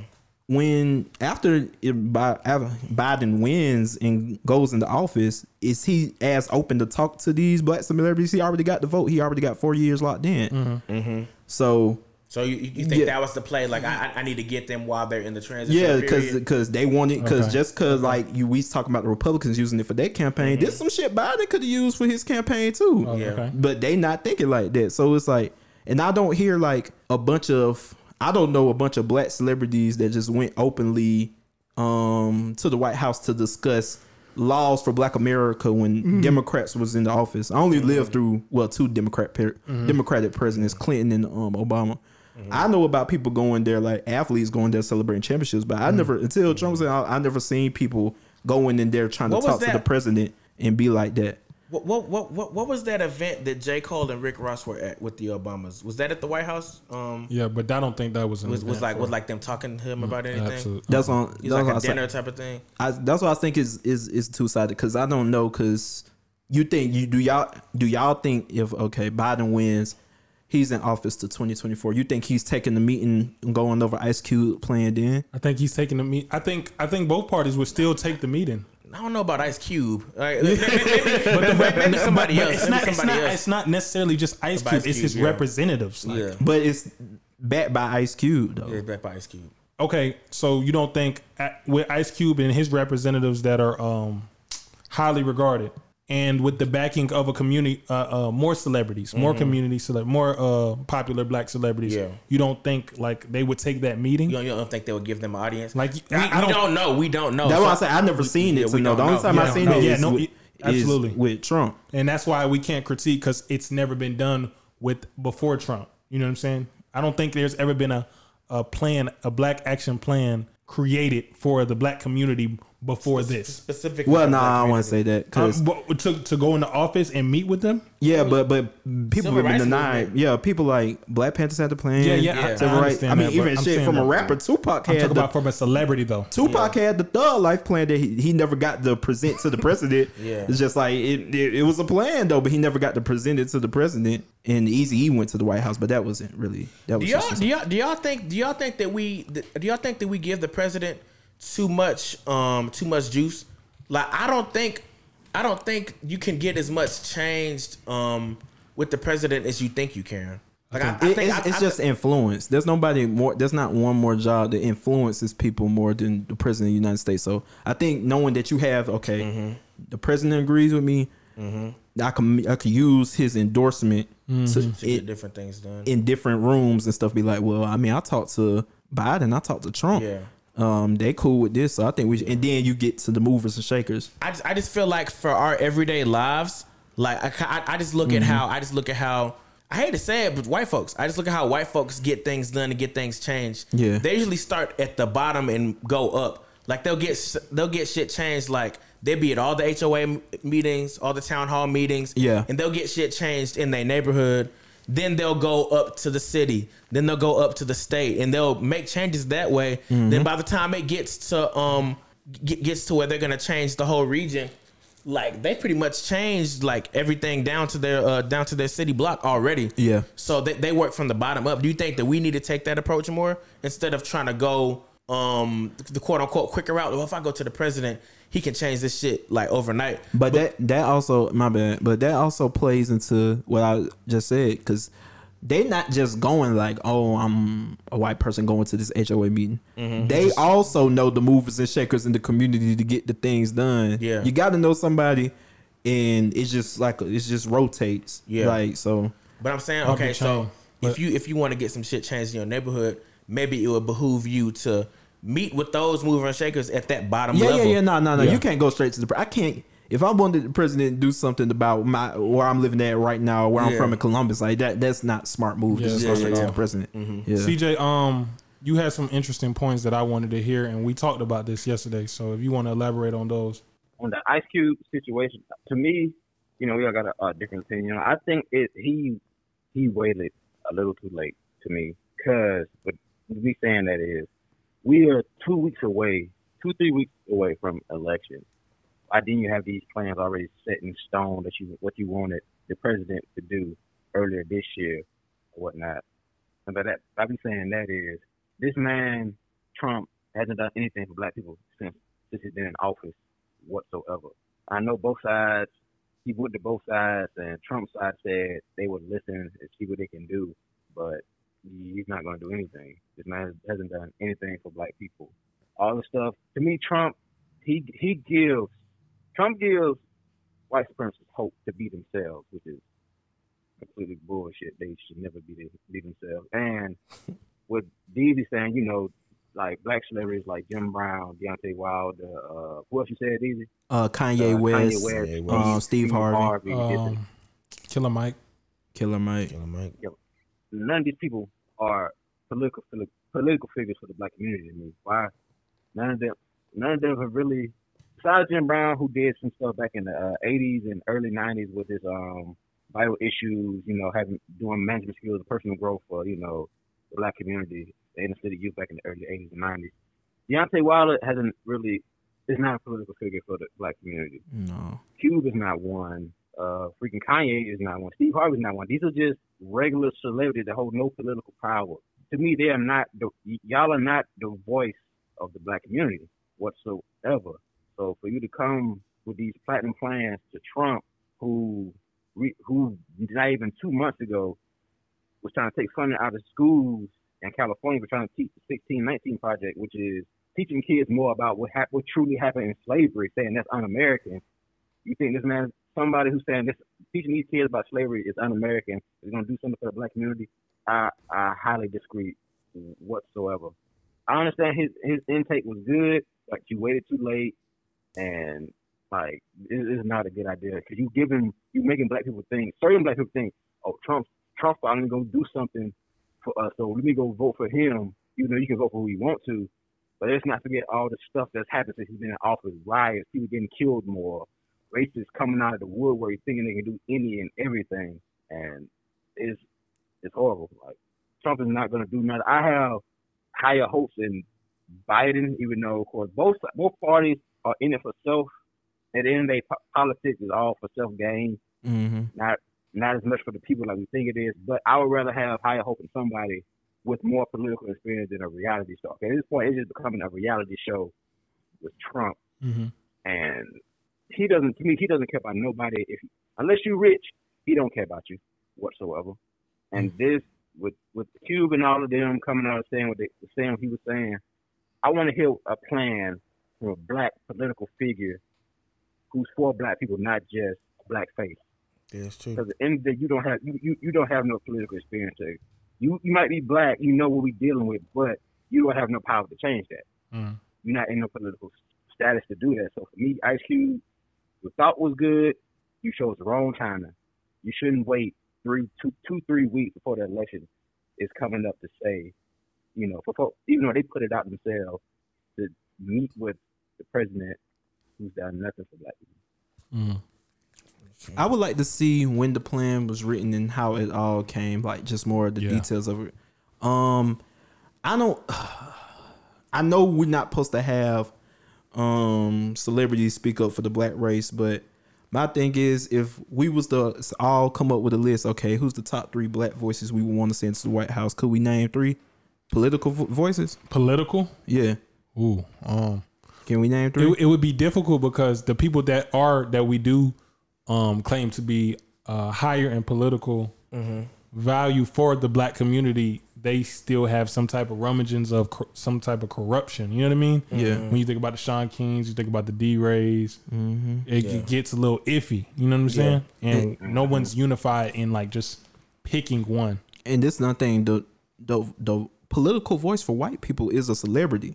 When after it, Biden wins and goes into office, is he as open to talk to these black celebrities? He already got the vote. He already got four years locked in. Mm-hmm. Mm-hmm. So, so you, you think yeah. that was the play? Like I, I need to get them while they're in the transition. Yeah, because because they wanted because okay. just because like you we talking about the Republicans using it for their campaign. Mm-hmm. There's some shit Biden could have used for his campaign too. Oh, yeah, okay. But they not thinking like that. So it's like, and I don't hear like a bunch of I don't know a bunch of black celebrities that just went openly um, to the White House to discuss laws for Black America when mm-hmm. Democrats was in the office. I only mm-hmm. lived through well two Democrat per- mm-hmm. Democratic presidents, Clinton and um, Obama. Mm-hmm. I know about people going there, like athletes going there celebrating championships, but I mm-hmm. never, until Trump said, I, I never seen people going in there trying to talk to the president and be like that. What what what what what was that event that J. Cole and Rick Ross were at with the Obamas? Was that at the White House? Um, yeah, but I don't think that was an was, event was like for... was like them talking to him mm, about anything. Absolutely. That's on. That's like a dinner type of thing. I, that's what I think is is is two sided because I don't know because you think you do y'all do y'all think if okay Biden wins, he's in office to twenty twenty-four. You think he's taking the meeting and going over Ice Cube playing then? I think he's taking the meet. I think I think both parties would still take the meeting. I don't know about Ice Cube. Like, maybe, but the, maybe somebody but, but else. It's, maybe not, somebody it's, not, else. It's not necessarily just Ice Cube. Ice Cube it's his yeah. representatives. Like. Yeah. But it's backed by Ice Cube, though. Yeah, it's backed by Ice Cube. Okay, so you don't think with Ice Cube and his representatives that are um, highly regarded, and with the backing of a community, uh, uh, more celebrities, mm-hmm. more community, cele- more uh, popular black celebrities. Yeah. You don't think like they would take that meeting? You don't, you don't think they would give them an audience? Like we, I, I don't, we don't know. We don't know. That's so, why I say I've never seen it. Yeah, we know. The only time yeah, I've seen it yeah, is, no, with, absolutely. is with Trump, and that's why we can't critique because it's never been done with before Trump. You know what I'm saying? I don't think there's ever been a, a plan, a black action plan created for the black community. Before Spe- this specific, well, no, nah, I want to say that because um, to to go into office and meet with them, yeah, but but people have been denied, yeah, people like Black Panthers had to plan, yeah, yeah, yeah. I, I, right. I mean, that, even shit from a rapper, Tupac had I'm talking the, about from a celebrity though. Tupac yeah. had the Thug Life plan that he, he never got to present to the president. yeah, it's just like it, it it was a plan though, but he never got to present it to the president. And Eazy-E went to the White House, but that wasn't really that. Was do y'all do y'all, do y'all think do y'all think that we do y'all think that we give the president too much um too much juice? Like I don't think I don't think you can get as much changed um with the president as you think you can. Like I, I think it's, I, it's I, just I, influence. There's nobody more there's not one more job that influences people more than the president of the United States. So I think knowing that you have okay mm-hmm. the president agrees with me mm-hmm. I can I can use his endorsement mm-hmm. to, to get it, different things done in different rooms and stuff. Be like, well, I mean, I talked to Biden, I talked to Trump. Yeah. Um, they cool with this, so I think we should, and then you get to the movers and shakers. I just, I just feel like for our everyday lives, like I, I, I just look mm-hmm. at how I just look at how I hate to say it, but white folks. I just look at how white folks get things done and get things changed. Yeah, they usually start at the bottom and go up. Like they'll get they'll get shit changed. Like they'll be at all the H O A meetings, all the town hall meetings. Yeah, and they'll get shit changed in their neighborhood. Then they'll go up to the city. Then they'll go up to the state, and they'll make changes that way. Mm-hmm. Then by the time it gets to um get, gets to where they're gonna change the whole region, like they pretty much changed like everything down to their uh, down to their city block already. Yeah. So they they work from the bottom up. Do you think that we need to take that approach more instead of trying to go um the quote unquote quicker route? Well, if I go to the president, he can change this shit like overnight. But, but that that also my bad. But that also plays into what I just said because they not just going like, oh, I'm a white person going to this H O A meeting. Mm-hmm. They also know the movers and shakers in the community to get the things done. Yeah, you got to know somebody, and it's just like it just rotates. Yeah, like so. But I'm saying okay, so but, if you if you want to get some shit changed in your neighborhood, maybe it would behoove you to meet with those mover and shakers at that bottom yeah, level. Yeah, yeah, yeah. No, no, no. Yeah. You can't go straight to the... Pre- I can't... If I wanted the president to do something about my where I'm living at right now, where yeah. I'm from in Columbus, like that, that's not smart move. Yeah, to just yeah, go straight yeah. to the president. Mm-hmm. Yeah. C J, um, you had some interesting points that I wanted to hear, and we talked about this yesterday. So if you want to elaborate on those. On the Ice Cube situation, to me, you know, we all got a, a different opinion. You know, I think it he he waited a little too late to me because what we saying that is, we are two weeks away, two, three weeks away from election. Why didn't you have these plans already set in stone that you what you wanted the president to do earlier this year or whatnot? And by that, I be saying that is, this man, Trump, hasn't done anything for black people since, since he's been in office whatsoever. I know both sides, he went to both sides, and Trump's side said they would listen and see what they can do, but he's not going to do anything. This man hasn't done anything for black people. All the stuff, to me, Trump, he he gives, Trump gives white supremacists hope to be themselves, which is completely bullshit. They should never be, be themselves. And with Deezy saying, you know, like black celebrities like Jim Brown, Deontay Wilder, uh, who else you said, Deezy? Uh, Kanye, uh, West, Kanye West, Kanye West um, Steve, Steve Harvey, Harvey um, Killer Mike, Killer Mike, Killer Mike. You know, none of these people are political political figures for the black community to me. Why? None of them, none of them have really besides Jim Brown, who did some stuff back in the uh, eighties and early nineties with his um, vital issues, you know, having doing management skills, personal growth for, you know, the black community, the inner city youth back in the early eighties and nineties. Deontay Wilder hasn't really, is not a political figure for the black community. No. Cube is not one. Uh, freaking Kanye is not one. Steve Harvey is not one. These are just regular celebrities that hold no political power. To me, they are not, the, y'all are not the voice of the black community whatsoever. So for you to come with these platinum plans to Trump, who who not even two months ago was trying to take funding out of schools in California for trying to teach the sixteen nineteen Project, which is teaching kids more about what hap- what truly happened in slavery, saying that's un-American. You think this man, somebody who's saying this, teaching these kids about slavery is un-American, is going to do something for the black community? I, I highly disagree whatsoever. I understand his, his intake was good, but you waited too late. And like, it is not a good idea because you giving, you making black people think, certain black people think, oh, Trump's Trump's finally gonna do something for us, so let me go vote for him. You know, you can vote for who you want to, but let's not forget all the stuff that's happened since he's been in office: riots, people getting killed more, racists coming out of the woodwork thinking they can do any and everything, and it's it's horrible. Like, Trump is not gonna do nothing. I have higher hopes in Biden, even though of course both both parties are in it for self. At the end of the day, po- politics is all for self gain, mm-hmm. not not as much for the people like we think it is. But I would rather have higher hope in somebody with more political experience than a reality show. Okay, at this point, it's just becoming a reality show with Trump, mm-hmm. and he doesn't. To me, he doesn't care about nobody. If unless you're rich, he don't care about you whatsoever. And mm-hmm. this with with Cube and all of them coming out and saying what they saying what he was saying. I want to hear a plan for a black political figure who's for black people, not just blackface. Yeah, that's true. Because at the end of the day, you don't have you, you, you don't have no political experience. You you might be black, you know what we're dealing with, but you don't have no power to change that. Mm-hmm. You're not in no political status to do that. So for me, Ice Cube, your thought was good. You chose the wrong timing. You shouldn't wait three, two, two, three weeks before the election is coming up to say, you know, for folks, even though they put it out themselves to meet with the president who's done nothing for black people. Mm. I would like to see when the plan was written and how it all came, like just more of the yeah. details of it. Um, I don't, I know we're not supposed to have um, celebrities speak up for the black race, but my thing is, if we was to all come up with a list, okay, who's the top three black voices we would want to send to the White House? Could we name three? Political voices? Political? Yeah. Ooh. Um, Can we name three? It, it would be difficult because the people that are, that we do um, claim to be uh, higher in political mm-hmm. value for the black community, they still have some type of rummagings of cor- some type of corruption. You know what I mean? Yeah. Mm-hmm. When you think about the Sean Kings, you think about the D-Rays, mm-hmm. it yeah. gets a little iffy. You know what I'm saying? Yeah. And mm-hmm. no one's unified in like just picking one. And this is another thing, the, the, the, political voice for white people is a celebrity,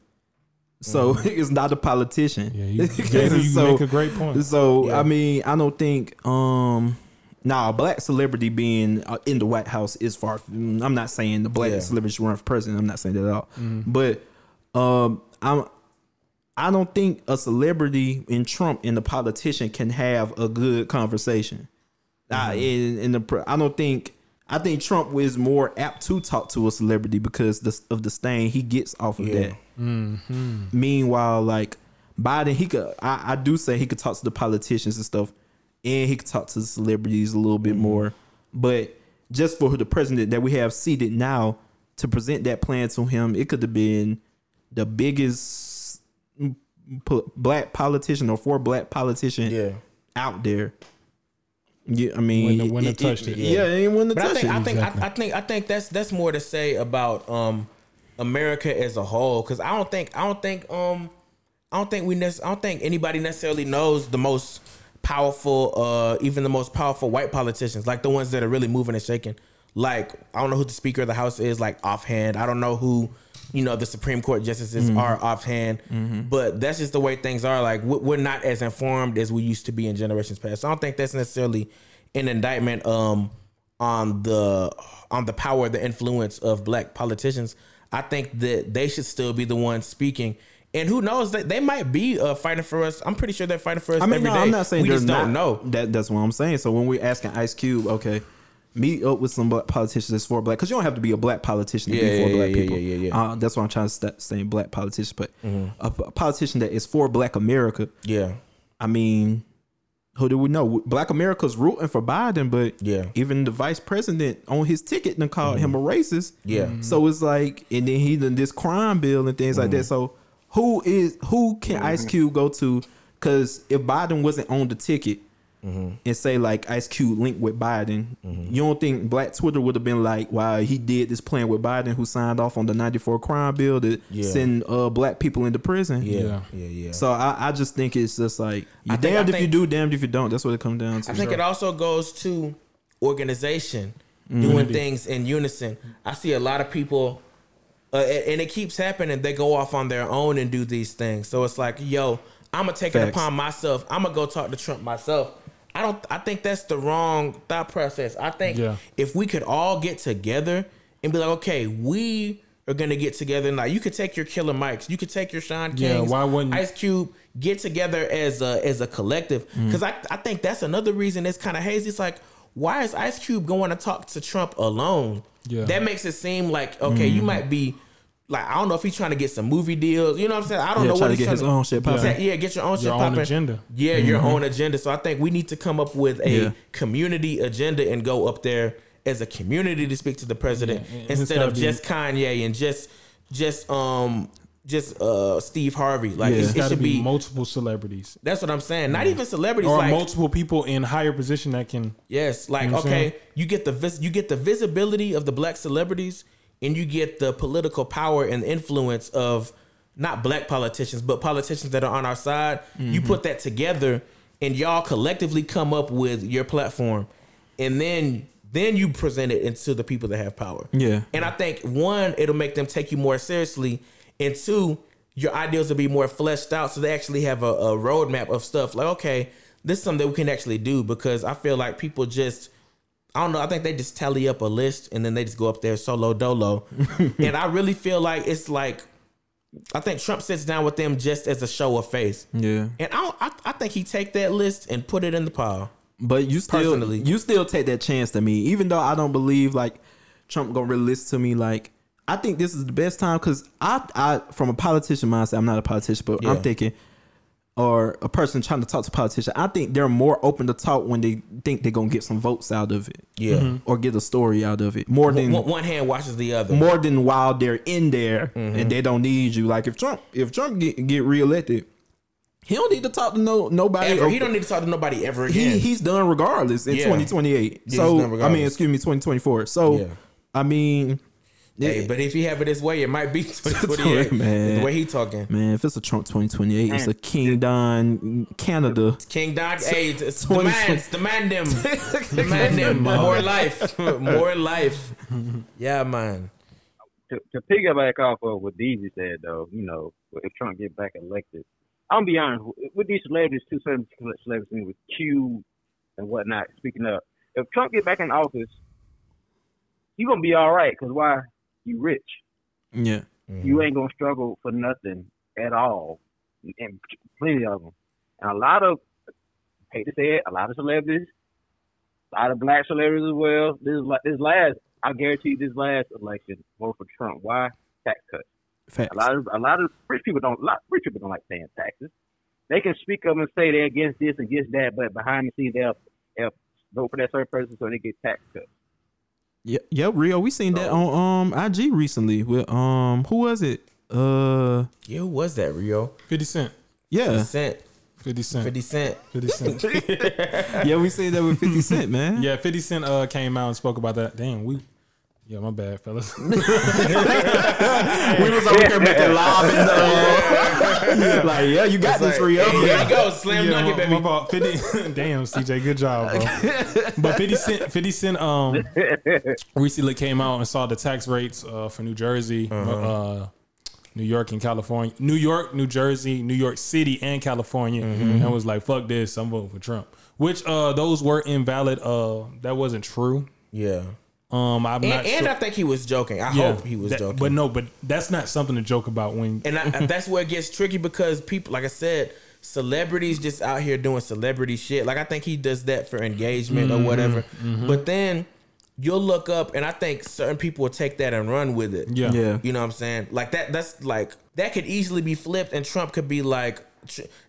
so mm-hmm. it's not a politician. Yeah, you, yeah, you so, make a great point. So yeah. I mean, I don't think um, now nah, a black celebrity being uh, in the White House is far. I'm not saying the black yeah. celebrities run for president. I'm not saying that at all. Mm-hmm. But um, I'm, I don't think a celebrity in Trump and the politician can have a good conversation. Mm-hmm. I in, in the I don't think. I think Trump was more apt to talk to a celebrity because the, of the stain he gets off of yeah. that. Mm-hmm. Meanwhile, like Biden, he could, I, I do say he could talk to the politicians and stuff, and he could talk to the celebrities a little bit mm-hmm. more. But just for the president that we have seated now to present that plan to him, it could have been the biggest po- black politician or for black politician yeah. out there. Yeah, I mean, when the winner touched it, it, it, yeah, yeah, when the touched it. I think, exactly. I, I think, I think that's that's more to say about um, America as a whole, because I don't think, I don't think, um, I don't think we, nec- I don't think anybody necessarily knows the most powerful, uh, even the most powerful white politicians, like the ones that are really moving and shaking. Like I don't know who the Speaker of the House is, like offhand. I don't know who, you know, the Supreme Court justices mm-hmm. are offhand, mm-hmm. but that's just the way things are. Like we're not as informed as we used to be in generations past. So I don't think that's necessarily an indictment um, on the on the power, the influence of black politicians. I think that they should still be the ones speaking And who knows, that they might be uh, fighting for us. I'm pretty sure they're fighting for us. I mean, every no, day. I'm not saying we just not, don't know. That that's what I'm saying. So when we're asking Ice Cube, okay, meet up with some black politicians that's for black, because you don't have to be a black politician to yeah, be for yeah, black yeah, people. Yeah, yeah, yeah. Uh, that's why I'm trying to stop saying black politician, but mm-hmm. a, a politician that is for Black America. Yeah, I mean, who do we know? Black America's rooting for Biden, but yeah. even the vice president on his ticket done called mm-hmm. him a racist. Yeah, mm-hmm. so it's like, and then he done this crime bill and things mm-hmm. like that. So. Who is who can Ice Cube go to? Because if Biden wasn't on the ticket mm-hmm. and say like Ice Cube linked with Biden, mm-hmm. you don't think Black Twitter would have been like, "Wow, he did this plan with Biden, who signed off on the ninety-four crime bill to yeah. send uh, black people into prison." Yeah, yeah, yeah. yeah. So I, I just think it's just like you're think, damned think, if you do, damned if you don't. That's what it comes down to. I think sure. it also goes to organization mm-hmm. doing things in unison. I see a lot of people. Uh, and it keeps happening. They go off on their own and do these things. So it's like, yo, I'm gonna take Facts. it upon myself. I'm gonna go talk to Trump myself. I don't. I think that's the wrong thought process. I think yeah. if we could all get together and be like, okay, we are gonna get together. And like, you could take your Killer Mikes, you could take your Sean Kings, yeah, why wouldn't Ice Cube get together as a as a collective? Because mm. I I think that's another reason it's kind of hazy. It's like, why is Ice Cube going to talk to Trump alone? Yeah. That makes it seem like, okay, mm. you might be like, I don't know if he's trying to get some movie deals. You know what I'm saying? I don't yeah, know what to he's get trying his to get his own shit popping. Yeah. yeah, get your own your shit popping. Your own agenda. Yeah, mm-hmm. your own agenda. So I think we need to come up with a yeah. community agenda and go up there as a community to speak to the president yeah, instead of just be... Kanye and just just um just uh Steve Harvey. Like yeah. it, it should be, be multiple celebrities. That's what I'm saying. Not yeah. even celebrities, or like multiple people in higher position that can. Yes, like you know okay, you get the vis- you get the visibility of the black celebrities. And you get the political power and influence of not black politicians, but politicians that are on our side. Mm-hmm. You put that together and y'all collectively come up with your platform. And then then you present it into the people that have power. Yeah. And I think, one, it'll make them take you more seriously. And two, your ideals will be more fleshed out. So they actually have a, a roadmap of stuff like, okay, this is something that we can actually do, because I feel like people just... I don't know. I think they just tally up a list and then they just go up there solo dolo. And I really feel like it's like, I think Trump sits down with them just as a show of face. Yeah. And I I, I think he take that list and put it in the pile. But you still, personally. you still take that chance to me, even though I don't believe like Trump gonna really listen to me. Like, I think this is the best time. Cause I, I from a politician mindset, I'm not a politician, but yeah. I'm thinking, or a person trying to talk to politicians, I think they're more open to talk when they think they're going to get some votes out of it. Yeah. Mm-hmm. Or get a story out of it. More than... One, one hand washes the other. More than while they're in there mm-hmm. and they don't need you. Like, if Trump if Trump get, get reelected, he don't need to talk to no nobody. Ever. He don't need to talk to nobody ever again. He, he's done regardless in yeah. twenty twenty-eight. Yeah, so, I mean, excuse me, twenty twenty-four. So, yeah. I mean... Hey, yeah. But if he have it his way, it might be twenty twenty-eight. Man. The way he talking, man. If it's a Trump twenty twenty-eight, man. It's a King Don Canada. King Don, hey, demand, demand them, demand them more life, more life. Yeah, man. To, to piggyback off of what D Z said, though, you know, if Trump get back elected, I'm be honest with these celebrities, two certain celebrities with Q and whatnot. Speaking of, if Trump get back in office, he gonna be all right. Cause why? You rich. Yeah. Mm-hmm. You ain't going to struggle for nothing at all. And plenty of them. And a lot of, I hate to say it, a lot of celebrities, a lot of black celebrities as well. This is like this last, I guarantee this last election, vote for Trump. Why? Tax cuts. Facts. A lot of a lot of rich people don't lot, rich people don't like paying taxes. They can speak up and say they're against this and against that, but behind the scenes they'll, they'll vote for that certain person so they get tax cuts. Yeah, yeah, real. We seen so, that on um I G recently with um who was it? Uh, yeah, who was that? Rio, fifty Cent. Yeah, fifty Cent. fifty Cent. fifty Cent. fifty Cent. Yeah, we seen that with fifty Cent, man. Yeah, fifty Cent uh came out and spoke about that. Damn, we. Yeah, my bad, fellas. We was over here making lob and uh, yeah. like, yeah, you got it's this, like, Rio. Hey, yeah, go slam yeah, nugget, baby. My, my fifty, damn, C J, good job, bro. But fifty Cent, fifty Cent, um, recently came out and saw the tax rates uh, for New Jersey, uh-huh. uh, New York, and California, New York, New Jersey, New York City, and California, mm-hmm. and was like, "Fuck this, I'm voting for Trump." Which uh, those were invalid. Uh, that wasn't true. Yeah. Um, I'm and, not and sure. I think he was joking. I yeah, hope he was that, joking. But no, but that's not something to joke about when. And I, that's where it gets tricky because people, like I said, celebrities just out here doing celebrity shit. Like I think he does that for engagement mm-hmm, or whatever. Mm-hmm. But then you'll look up, and I think certain people will take that and run with it. Yeah, yeah. You know what I'm saying? Like that. That's like that could easily be flipped, and Trump could be like,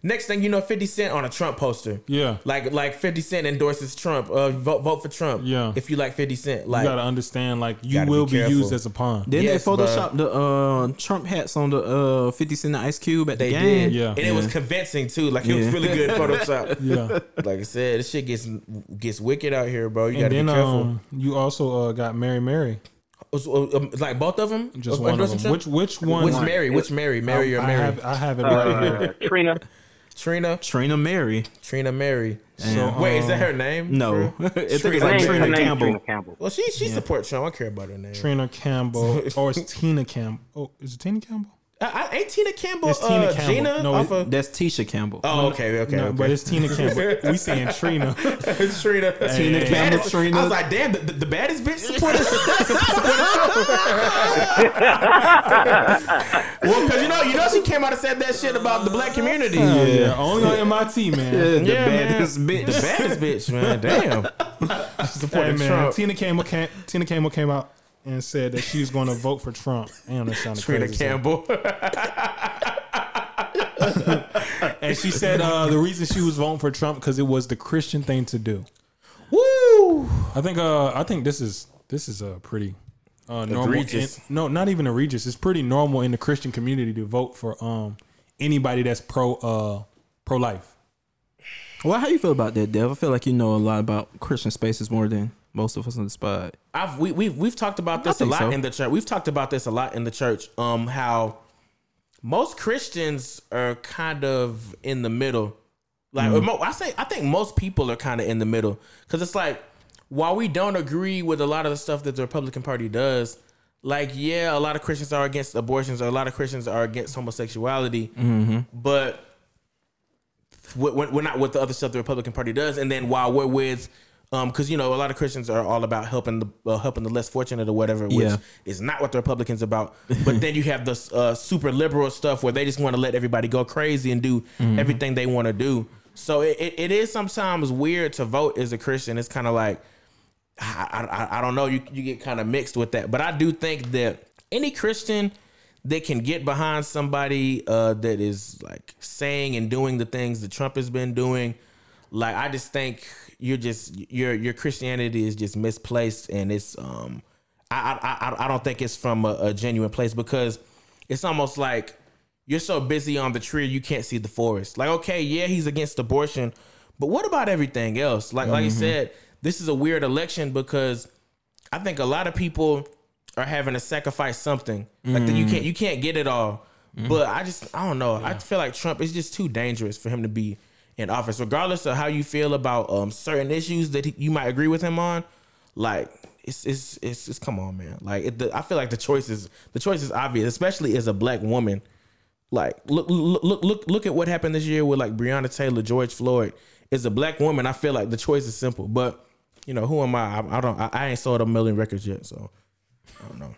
next thing you know, fifty Cent on a Trump poster. Yeah. Like like fifty Cent endorses Trump. Uh, vote vote for Trump. Yeah. If you like fifty Cent. Like, you gotta understand, like, you will be, be used as a pawn. Then yes, they photoshopped the uh, Trump hats on the uh, fifty Cent and Ice Cube at they the game. Did. Yeah. And yeah. it was convincing too. Like it yeah. was really good Photoshop. Yeah. Like I said, this shit gets gets wicked out here, bro. You gotta and then, be careful. Um, you also uh, got Mary Mary. Like both of them? Just one of them. Which, which one? Which Mary? Which Mary? Mary or Mary? I have, I have it right here. Uh, Trina. Trina. Trina Mary. Trina Mary. So, wait, um, is that her name? No. I think it's like Trina Campbell. Trina Campbell. Well, she she yeah. supports Trump. I don't care about her name. Trina Campbell. Or it's Tina Campbell. Oh, is it Tina Campbell? I, I, ain't Tina Campbell, it's Tina uh, Campbell. Gina? No, it, of... that's Tisha Campbell. Oh, okay, okay. No, okay. But it's Tina Campbell. We saying Trina. It's Trina. Hey, Tina hey, Campbell, baddest, Trina. I was like, damn, the, the baddest bitch supported us. Well, because you know, you know, she came out and said that shit about the black community. Yeah, yeah. Only on M I T, man. Yeah, the yeah, baddest man. bitch. The baddest bitch, man. Damn. Supporting hey, Trump. Tina Campbell came, Tina Campbell came out and said that she was going to vote for Trump. Damn, that sounded Trina crazy. Trina Campbell. And she said uh, the reason she was voting for Trump because it was the Christian thing to do. Woo! I think uh, I think this is this is a pretty uh, normal. In, no, not even egregious. It's pretty normal in the Christian community to vote for um, anybody that's pro uh, pro life. Well, how you feel about that, Dev? I feel like you know a lot about Christian spaces more than most of us on the spot. I've we we've we've talked about this a lot so. in the church. We've talked about this a lot in the church. Um, how most Christians are kind of in the middle. Like mm-hmm. I say, I think most people are kind of in the middle because it's like while we don't agree with a lot of the stuff that the Republican Party does, like yeah, a lot of Christians are against abortions, or a lot of Christians are against homosexuality, mm-hmm. but we're not with the other stuff the Republican Party does. And then while we're with Because um, you know a lot of Christians are all about helping the uh, helping the less fortunate or whatever, which yeah. is not what the Republicans are about. But then you have this uh, super liberal stuff where they just want to let everybody go crazy and do mm-hmm. everything they want to do. So it, it, it is sometimes weird to vote as a Christian. It's kind of like I, I I don't know. You you get kind of mixed with that. But I do think that any Christian that can get behind somebody uh, that is like saying and doing the things that Trump has been doing, like I just think. You're just your your Christianity is just misplaced, and it's um I I I don't think it's from a, a genuine place because it's almost like you're so busy on the tree you can't see the forest. Like okay, yeah, he's against abortion, but what about everything else? Like like mm-hmm. you said, this is a weird election because I think a lot of people are having to sacrifice something. Like mm. that you can't you can't get it all. Mm. But I just I don't know. Yeah. I feel like Trump is just too dangerous for him to be in office, regardless of how you feel about um, certain issues that he, you might agree with him on, like it's it's it's, it's come on, man. Like it, the, I feel like the choice is the choice is obvious, especially as a black woman. Like look look look look look at what happened this year with like Breonna Taylor, George Floyd. As a black woman, I feel like the choice is simple. But you know, who am I? I, I don't. I, I ain't sold a million records yet, so I don't know.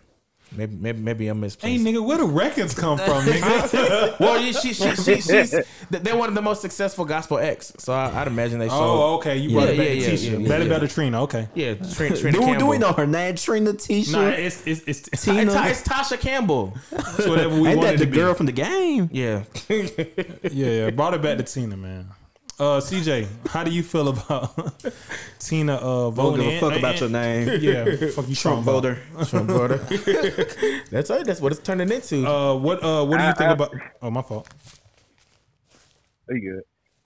Maybe, maybe, maybe I'm misplaced. Hey, nigga, where the records come from, nigga? Well, she, she, she, she, she's they're one of the most successful gospel acts, so I, I'd imagine they. Sold. Oh, okay, you brought yeah, it back yeah, to Tisha. Better, better, Trina. Okay, yeah, Trina. Trina do, do we know her name? Trina Tisha. Nah, it's it's it's, it's, it's Tasha Campbell. It's whatever we ain't wanted that the to girl be. From the game? Yeah, yeah, yeah. Brought it back to Tina, man. Uh, C J, how do you feel about Tina uh, voting? Don't give a fuck about your name. Yeah, fuck you, Trump voter. Trump voter. That's right. That's what it's turning into. Uh, what uh, what do you I, think I, about? Oh, my fault. Very good.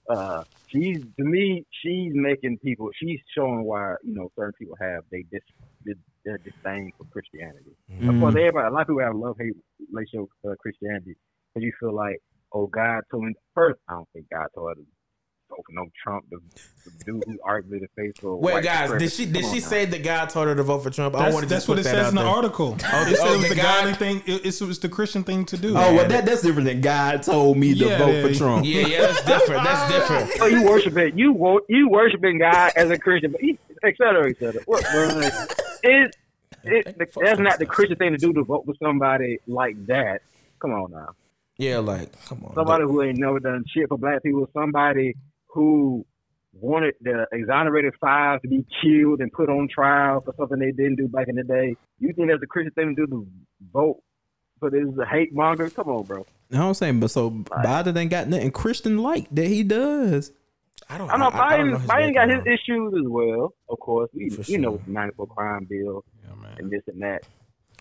Uh, she's to me, she's making people. She's showing why you know certain people have they dis, dis, their disdain for Christianity. Mm. Of course, everybody. A lot of people have love hate relationship with uh, Christianity because you feel like, oh, God told me. First, I don't think God told us. Open up Trump, the, the dude who arguably the face of wait, guys, supremacy. did she did she now. say that God told her to vote for Trump? That's, I wanted that's what it that says in the there. article. Oh, they said oh, it was the God, godly thing. It, it was the Christian thing to do. Oh, yeah. well, that that's different than God told me yeah, to vote yeah. for Trump. Yeah, yeah, that's different. That's different. So you worship it. You you worshiping God as a Christian, et cetera, et cetera. It it, the, that's not the Christian thing to do, to vote for somebody like that. Come on now. Yeah, like, come on. Somebody who ain't never done shit for black people. Somebody who wanted the exonerated five to be killed and put on trial for something they didn't do back in the day. You think that's a Christian thing to do, to vote for this hate monger? Come on, bro. No, I'm saying, but so like, Biden ain't got nothing Christian-like that he does. I don't, I know, I, I don't know. Biden got his issues as well, of course. We, you sure. know, ninety-four crime bill yeah, man. and this and that.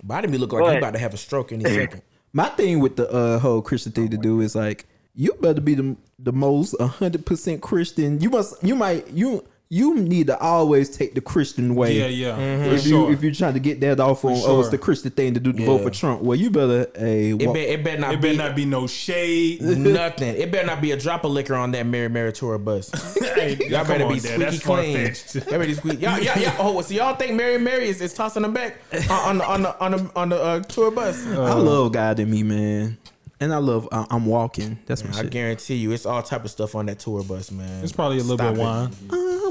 Biden be looking like but, he about to have a stroke any second. My thing with the uh, whole Christian thing to do is like, you better be the the most one hundred percent Christian. You must, you might, you you need to always take the Christian way. Yeah, yeah. Mm-hmm. If, you, sure. if you're trying to get that off on, sure. oh, it's the Christian thing to do to yeah. vote for Trump. Well, you better, hey, walk. It, be, it better not it be. It better not be no shade. Nothing. It better not be a drop of liquor on that Mary Mary tour bus. Hey, y'all better be squeaky That's clean. Y'all better be squeaky. Y'all, y'all, y'all, oh, so y'all think Mary Mary is, is tossing them back on, on the, on the, on the, on the uh, tour bus? Uh, I love God in me, man. And I love uh, I'm walking. That's man, my shit. I guarantee you, it's all type of stuff on that tour bus, man. It's probably a little Stop bit of wine.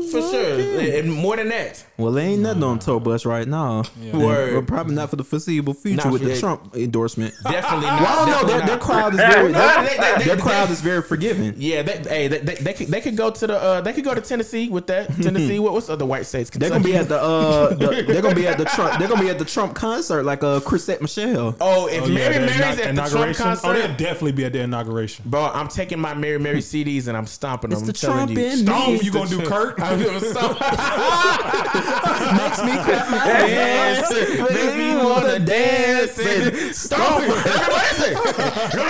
I'm for walking. Sure. And more than that. Well, there ain't nothing nah. on tour bus right now. Yeah. Word. We're probably not for the foreseeable future not with the that. Trump endorsement. Definitely not. Well, I don't know. Their, their crowd is very no, they, they, they, their crowd they, is very forgiving. Yeah, they, hey, they, they, they, could, they could go to the uh, they could go to Tennessee with that. Tennessee, what what's other white states? They're gonna be at the uh the, they're gonna be at the Trump they're gonna be at the Trump concert like uh Chrisette Michelle. Oh, if oh, yeah, Mary Mary's at the Trump concert. They'll definitely be at their inauguration. Bro, I'm taking my Mary Mary C Ds and I'm stomping them. I'm telling you. Stomp, you gonna do Kurt? I'm gonna stomp. Makes me clap my hands. Makes me wanna dance and stomp. Everybody say. You know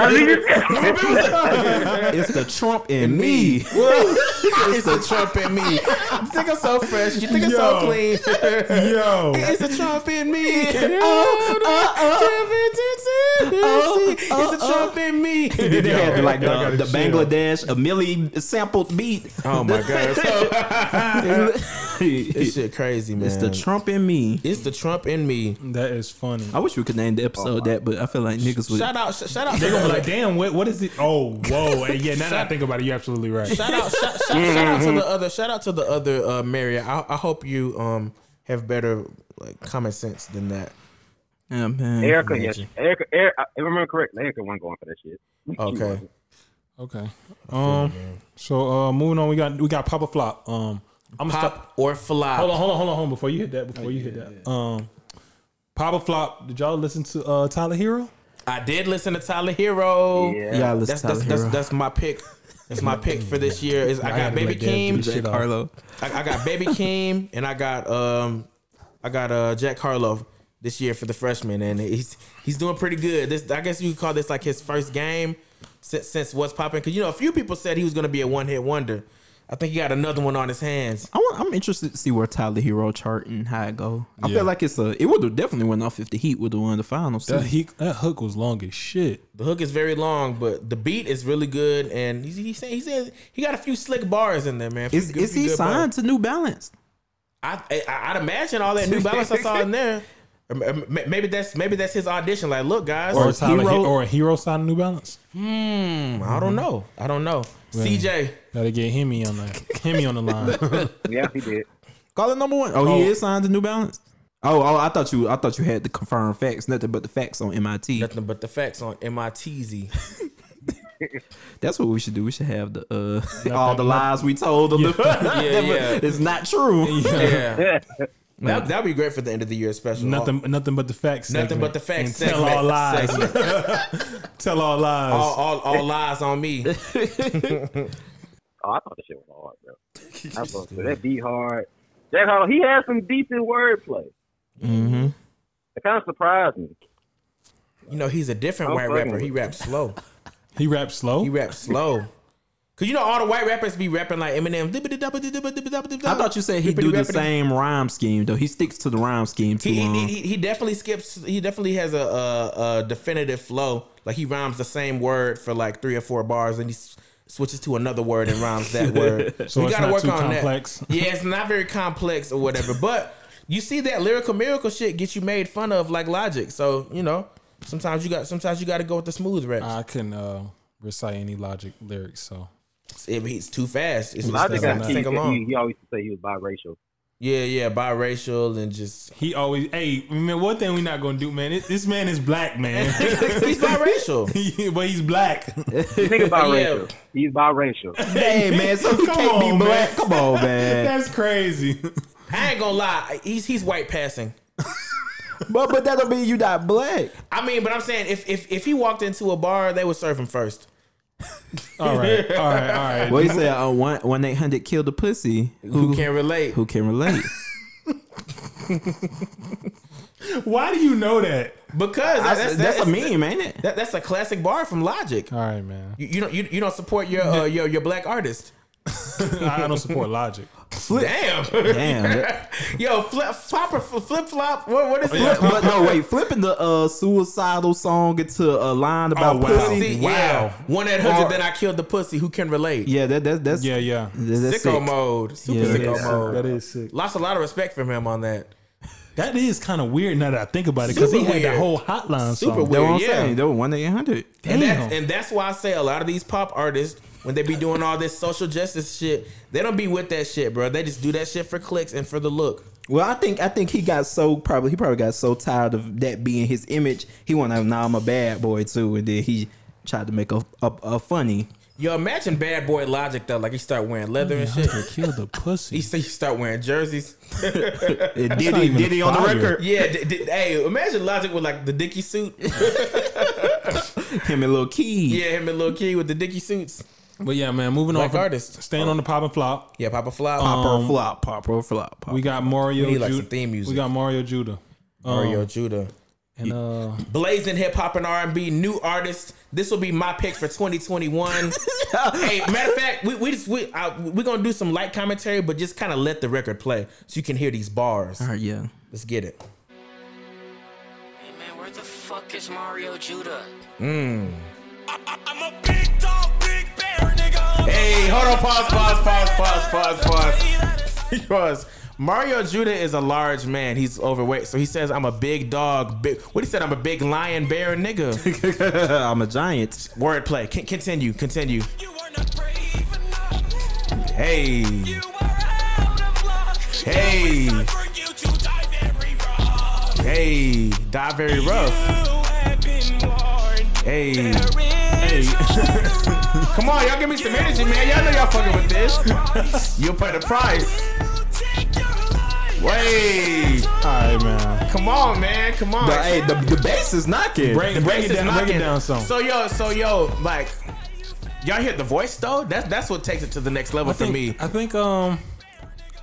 what people say? It's the Trump in me. It's the Trump in me. You think I'm so fresh? You think I'm so clean? Yo. It's the Trump in me. Oh, oh, oh. It's the Trump in me. They had like the, the Bangladesh, a Millie sampled beat. Oh my god. So, this shit crazy, man. It's the Trump in me. It's the Trump in me. That is funny. I wish we could name the episode oh that, but I feel like niggas would. Shout out, sh- shout out. They're gonna be like, damn, what, what is it? Oh, whoa. Hey, yeah, now that I think about it, you're absolutely right. Shout out, sh- sh- mm-hmm. shout out to the other, shout out to the other uh, Mary. I, I hope you um have better like common sense than that. Yeah, man. Erica, Imagine. yes, Erica, Erica. If I remember correctly, Erica wasn't going for that shit. Okay, okay. Um, so uh, moving on, we got we got pop or flop. Um, I'm pop start, or flop. Hold on, hold on, hold on, hold on. Before you hit that, before oh, you yeah, hit that, yeah. um, pop or flop. Did y'all listen to uh, Tyler Hero? I did listen to Tyler Hero. Yeah, yeah I listened to Tyler that's, Hero. That's, that's my pick. That's my pick for this year. Is I, I got Baby Keem, Jack Harlow. I, I got Baby Keem, and I got um, I got uh Jack Harlow this year for the freshman, and he's he's doing pretty good. This I guess you could call this like his first game since, since what's popping. Because you know, a few people said he was going to be a one hit wonder. I think he got another one on his hands. I want, I'm interested to see where Tyler Hero chart and how it go. I yeah. feel like it's a it would have definitely went off if the Heat would have won the finals. That, he, that hook was long as shit. The hook is very long, but the beat is really good, and he's he said he said he got a few slick bars in there, man. Is, good, is he signed bars. to New Balance? I, I I'd imagine all that New Balance I saw in there. Maybe that's maybe that's his audition. Like, look, guys, or a Tyler Hero, or a Hero signed New Balance. Hmm, I don't know. I don't know. Yeah. C J, gotta get Hemi on the Hemi on the line. Yeah, he did. Call it number one. Oh, oh, he is signed to New Balance. Oh, oh, I thought you, I thought you had the confirmed facts. Nothing but the facts on M I T. Nothing but the facts on M I T Z. That's what we should do. We should have the uh, all the lies we told them. Yeah. yeah, yeah. It's not true. Yeah. yeah. That would be great for the end of the year special. Nothing, all, nothing but the facts. Nothing segment. but the facts. Tell all lies. Tell all lies. All, all, all lies on me. Oh, I thought that shit was hard, bro. I thought that beat hard. Jack Harlow, he had some decent wordplay. Mm-hmm. It kind of surprised me. You know, he's a different I'm white rapper. He raps slow. He raps slow. He raps slow. Cause you know all the white rappers be rapping like Eminem. I thought you said he do the same rhyme scheme though. He sticks to the rhyme scheme too. He, he, he, he definitely skips. He definitely has a, a, a definitive flow. Like he rhymes the same word for like three or four bars, and he s- switches to another word and rhymes that word. So we gotta work on complex. that. Yeah, it's not very complex or whatever. But you see that lyrical miracle shit get you made fun of like Logic. So you know sometimes you got sometimes you got to go with the smooth raps. I can uh, recite any Logic lyrics, so. It's, it's too fast. It's Logic. He, he always say he was biracial. Yeah, yeah, biracial and just... He always... Hey, man, one thing we're not going to do, man. It, this man is black, man. He's biracial. Yeah, but he's black. This nigga biracial. Yeah. He's biracial. Hey, man, so he Come can't on, be black. Man. Come on, man. That's crazy. I ain't going to lie. He's he's white passing. But but that don't mean you not black. I mean, but I'm saying if if if he walked into a bar, they would serve him first. all right, all right, all right. Well, he said uh, one one eight hundred kill the pussy. Who, who can relate? Who can relate? Why do you know that? Because that, I, that's, that's, that's a meme, ain't it? That, that's a classic bar from Logic. All right, man. You, you don't you, you don't support your uh, your your black artist. I don't support Logic. Flip. Damn, damn. Yo, flip, flop or flip flop. What, what is oh, yeah. flip? But no, wait, flipping the uh, suicidal song into a line about oh, wow. pussy. Wow, yeah. One at hundred. Then I killed the pussy. Who can relate? Yeah, that, that that's yeah, yeah. That's sicko sick. mode, super yeah, sicko mode. Sick. That is sick. Lost a lot of respect from him on that. That is kind of weird now that I think about it, because he had that whole hotline. Super song. weird. Yeah, they were one eight hundred. And that's and that's why I say a lot of these pop artists, when they be doing all this social justice shit, they don't be with that shit, bro. They just do that shit for clicks and for the look. Well, I think I think he got so probably he probably got so tired of that being his image. He wanted to nah, I'm a bad boy too, and then he tried to make a a, a funny. Yo, imagine bad boy Logic though. Like he start wearing leather and shit. Kill the pussy. He start wearing jerseys. Diddy, Diddy on the record. Yeah. D- d- hey, imagine Logic with like the Dickie suit. Him and Lil' Key. Yeah, him and Lil' Key with the Dickie suits. But yeah, man, moving Black on. Artists. Staying oh. on the pop and flop. Yeah, pop and flop. Pop um, or flop. Pop or flop. Pop we got Mario Judah. Like some theme music. We got Mario Judah. Um, Mario Judah. And uh, blazing hip hop and R and B, new artist. This will be my pick for twenty twenty-one. Hey, matter of fact, we we just we I, we're gonna do some light commentary, but just kind of let the record play so you can hear these bars. All right, yeah, let's get it. Hey man, where the fuck is Mario Judah? Mm. I, I, I'm a big dog, big bear, nigga. Hey, hold on, pause, pause, pause, pause, pause, pause. pause. Mario Judah is a large man. He's overweight. So he says, I'm a big dog. Big. What he said? I'm a big lion, bear, nigga. I'm a giant. Wordplay. C- continue. Continue. You are not brave enough. Hey. You are out of luck. Hey. You to die very rough. Hey. Die very rough. You have been warned. Hey. Hey. Come on. Y'all give me some energy, man. Y'all know y'all fucking with this. You'll pay the price. Wait. All right, man. Come on, man. Come on. But, hey, the, the bass is knocking. Break, the break, break it down. Knocking. Break it down some. So, yo, so, yo, like, y'all hear the voice, though? That's that's what takes it to the next level I for think, me. I think, um,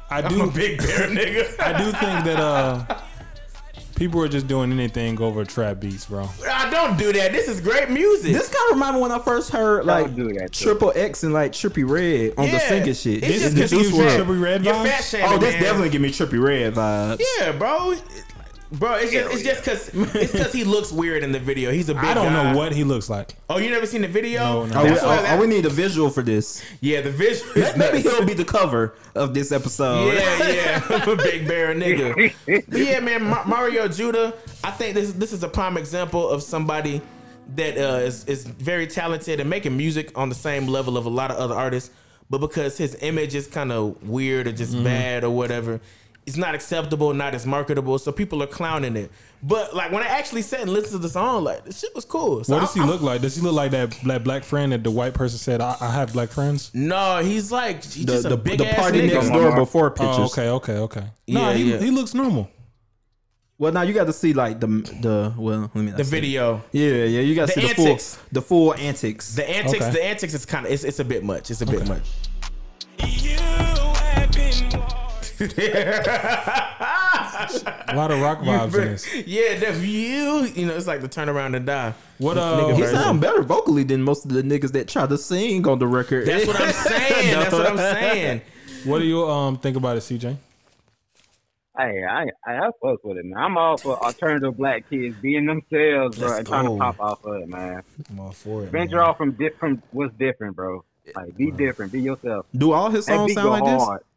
I I'm do. a big bear, nigga. I do think that, uh, people are just doing anything over trap beats, bro. I don't do that. This is great music. This kind of reminds me when I first heard like Triple X and like Trippy Red on yeah, the singing shit. This is just Trippy Red vibes. Fat shaming, oh, this man. Definitely give me Trippy Red vibes. Yeah, bro. Bro, it's just it's just cause it's cause he looks weird in the video. He's a big guy. I don't guy. know what he looks like. Oh, you never seen the video? No, no. Oh, we, oh, oh, we need a visual for this. Yeah, the visual. Maybe he'll be the cover of this episode. Yeah, yeah. Big bear nigga. But yeah, man, Ma- Mario Judah, I think this this is a prime example of somebody that uh, is is very talented and making music on the same level of a lot of other artists, but because his image is kind of weird or just mm. bad or whatever, it's not acceptable, not as marketable, so people are clowning it. But like when I actually sat and listened to the song, like this shit was cool. So what does he I'm, look like? Does he look like that black, black friend that the white person said, I, I have black friends? No, he's like he's the, just a the, big the ass party nigga. Next door before pictures. Oh, okay, okay, okay. Yeah, no, he, yeah. he looks normal. Well, now you got to see like the the well, let me the video. It. Yeah, yeah, you got to see antics. the full the full antics. The antics, okay. the antics is kind of it's it's a bit much. It's a okay. bit much. You have been a lot of rock vibes in this. Yeah, the view, you know, it's like the turnaround and die. What uh, He version. sound better vocally than most of the niggas that try to sing on the record. That's what I'm saying. That's what I'm saying. What do you um think about it, C J? Hey, I I, I fuck with it, man. I'm all for alternative black kids being themselves, bro, and trying to pop off of it, man. I'm all for it. Venture man. off from different. What's different, bro? Like be right. different, be yourself. Do all his songs sound like hard. this?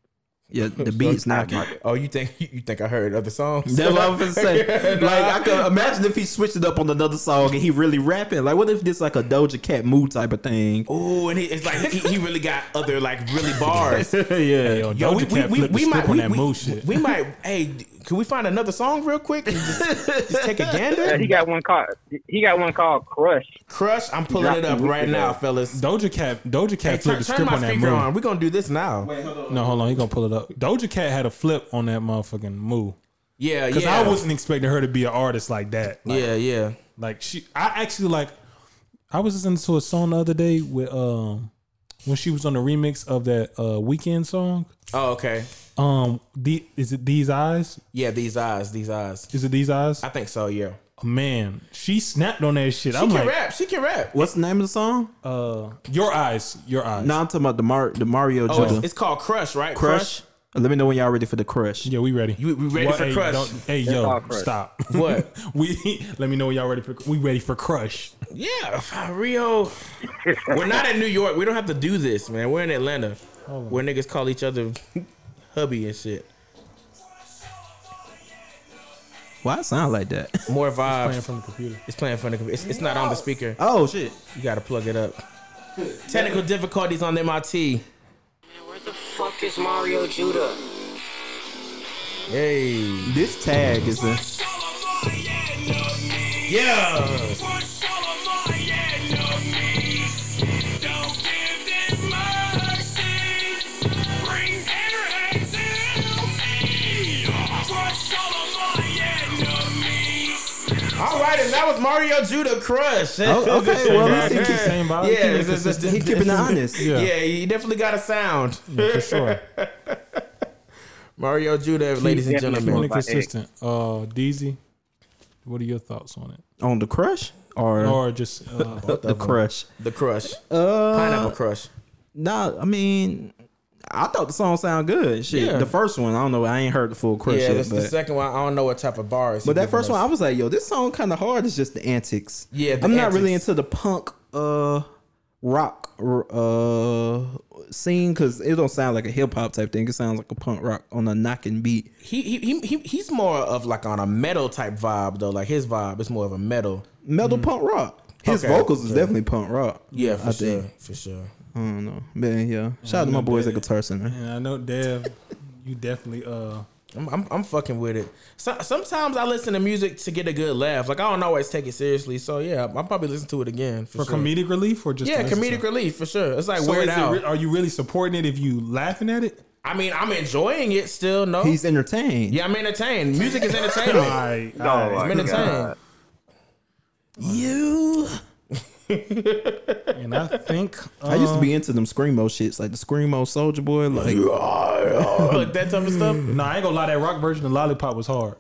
Yeah, the beat's not. Oh, you think you think I heard other songs? That's what I was gonna say. Like, I could imagine if he switched it up on another song and he really rapping. Like, what if this like a Doja Cat mood type of thing? Oh, and he, it's like he, he really got other like really bars. Yeah, hey, yo, yo, we we we, we might we, we, we, we might. Hey, can we find another song real quick and just, just take a gander? Yeah, he got one called he got one called Crush. Crush. I'm pulling it up right now, fellas. Doja Cat. Doja Cat hey, flipped the script on that move. We're gonna do this now. Wait, hold on. No, hold on. He gonna pull it up. Doja Cat had a flip on that motherfucking move. Yeah, yeah. Because I wasn't expecting her to be an artist like that. Like, yeah, yeah. Like she, I actually like. I was listening to a song the other day with um when she was on the remix of that uh, Weeknd song. Oh, okay. Um, the is it These Eyes? Yeah, These Eyes, These Eyes. Is it These Eyes? I think so. Yeah. Man, she snapped on that shit. She I'm can like, rap. She can rap. What's the name of the song? Uh, Your Eyes. Your Eyes. No, I'm talking about the, Mar- the Mario Judah. Oh, it's, it's called Crush, right? Crush? Crush. Let me know when y'all ready for the Crush. Yeah, we ready. You, we ready what, for hey, Crush. Hey, it's yo, stop. What? we Let me know when y'all ready for We ready for Crush. Yeah, Rio. We're not in New York. We don't have to do this, man. We're in Atlanta. Oh. Where niggas call each other hubby and shit. Why it sound like that? More vibes. It's playing from the computer. It's playing from the computer. It's, it's not on the speaker. Oh, shit. You got to plug it up. Technical difficulties on M I T. Man, where the fuck is Mario Judah? Hey. This tag is a... Yeah. All right, and that was Mario Judah Crush. Oh, okay, well, at least he keeps saying about it. Yeah, he's yeah, he keeping it honest. Yeah. yeah, he definitely got a sound. Yeah, for sure. Mario Judah, ladies and gentlemen. Consistent. Uh, D Z, what are your thoughts on it? On the Crush? Or, or just uh, the Crush. The Crush. Uh, Pineapple Crush. No, nah, I mean... I thought the song sounded good. Shit, yeah. The first one, I don't know. I ain't heard the full Crush yeah, yet. Yeah, the second one, I don't know what type of bars. But that first us. one, I was like, yo, this song kind of hard. It's just the antics. Yeah, the I'm antics. not really into the punk uh, rock uh, scene because it don't sound like a hip hop type thing. It sounds like a punk rock on a knocking beat. He he he, he he's more of like on a metal type vibe though. Like his vibe is more of a metal metal mm-hmm. punk rock. His okay. vocals is yeah. definitely punk rock. Yeah, for I sure, think. for sure. I don't know, man. Yeah, shout out to my boys at Guitar Center. Yeah, I know, Dev. You definitely. Uh, I'm, I'm, I'm fucking with it. So, sometimes I listen to music to get a good laugh. Like I don't always take it seriously. So yeah, I'll probably listen to it again for, for sure. comedic relief or just yeah, comedic relief for sure. It's like so Weird Al. Re- are you really supporting it if you laughing at it? I mean, I'm enjoying it still. No, he's entertained. Yeah, I'm entertained. Music is entertainment. I, I, I, I'm entertained. God. You. And I think uh, I used to be into them screamo shits, like the screamo Soulja Boy, like like that type of stuff. No, I ain't gonna lie, that rock version of Lollipop was hard.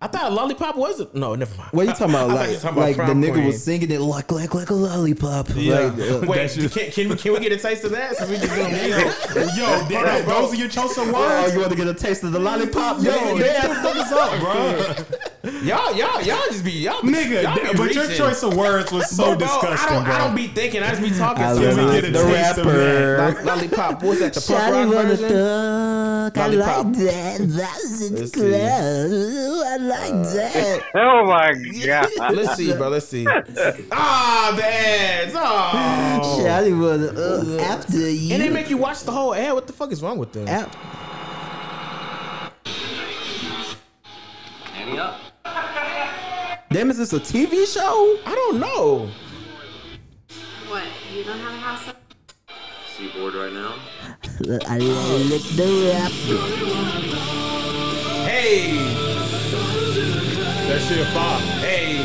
I thought Lollipop was it. No, never mind. What are you talking about? Like, talking like about the nigga queen. was singing it like like like a lollipop. Yeah. Like, uh, Wait, can, can we can we get a taste of that? So we just gonna, you know, yo, that, bro, those are your chosen words. Oh, you want to get a taste of the lollipop? Yo, yo that's what's up, bro. Y'all, y'all, y'all just be y'all, be, nigga. Y'all be but reaching. Your choice of words was so bro, disgusting. I don't, bro. I don't be thinking. I just be talking. I so we get a the taste rapper. Of that. Lollipop. What's that? The punk rock version. Lollipop. Like that. That's cool. I like uh, that. Oh my god. Let's see, bro. Let's see. Ah, oh, the ads. Oh. Shady was uh, after you. And they make you watch the whole ad. What the fuck is wrong with them? App. Handy up. Damn, is this a T V show? I don't know. What? You don't have a house up? See bored right now? I like the rap. Hey! That shit pop. Hey!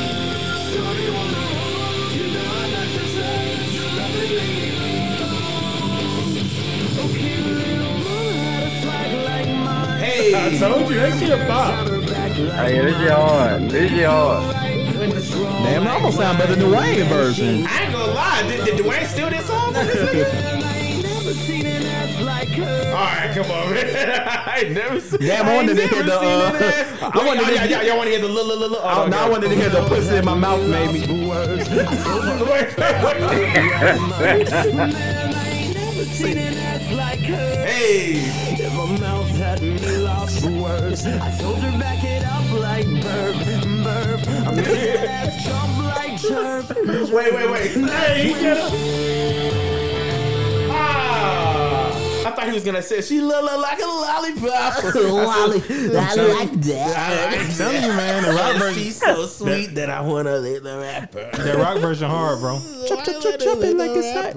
Hey! I told you, that shit pop. Hey, this shit hard. This shit hard. Damn, it almost sound better than the Dwayne version. I ain't gonna lie, did, did Dwayne steal this song from this nigga? Alright, come on, man. I ain't never seen it. Yeah, I wanted to hear the. Uh, I wanted to hear. Y'all, y'all want to hear the little, little. Oh, oh, no, I wanted to hear the pussy in my mouth, baby. Hey. got me lost for words. I told her back it up like burp, burp. I made her ass jump like chirp. Wait, wait, wait. Hey, he got up. Ah! I thought he was going to say, she look like a lollipop. Lolly, lolly like that. I'm telling you, man, the rock version. She's so sweet that I want to lick the rapper. That rock version hard, bro. Chop, chop, chop, chop it like it's hot.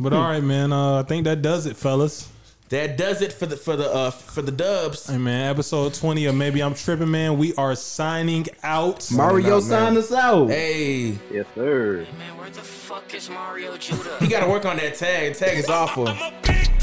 But all right, man. Uh, I think that does it, fellas. That does it for the for the uh, for the dubs. Hey man, episode twenty of Maybe I'm Trippin', man. We are signing out. Mario, sign us out. Hey, yes sir. Hey man, where the fuck is Mario Judah? You gotta work on that tag. Tag is awful. I'm a, I'm a big-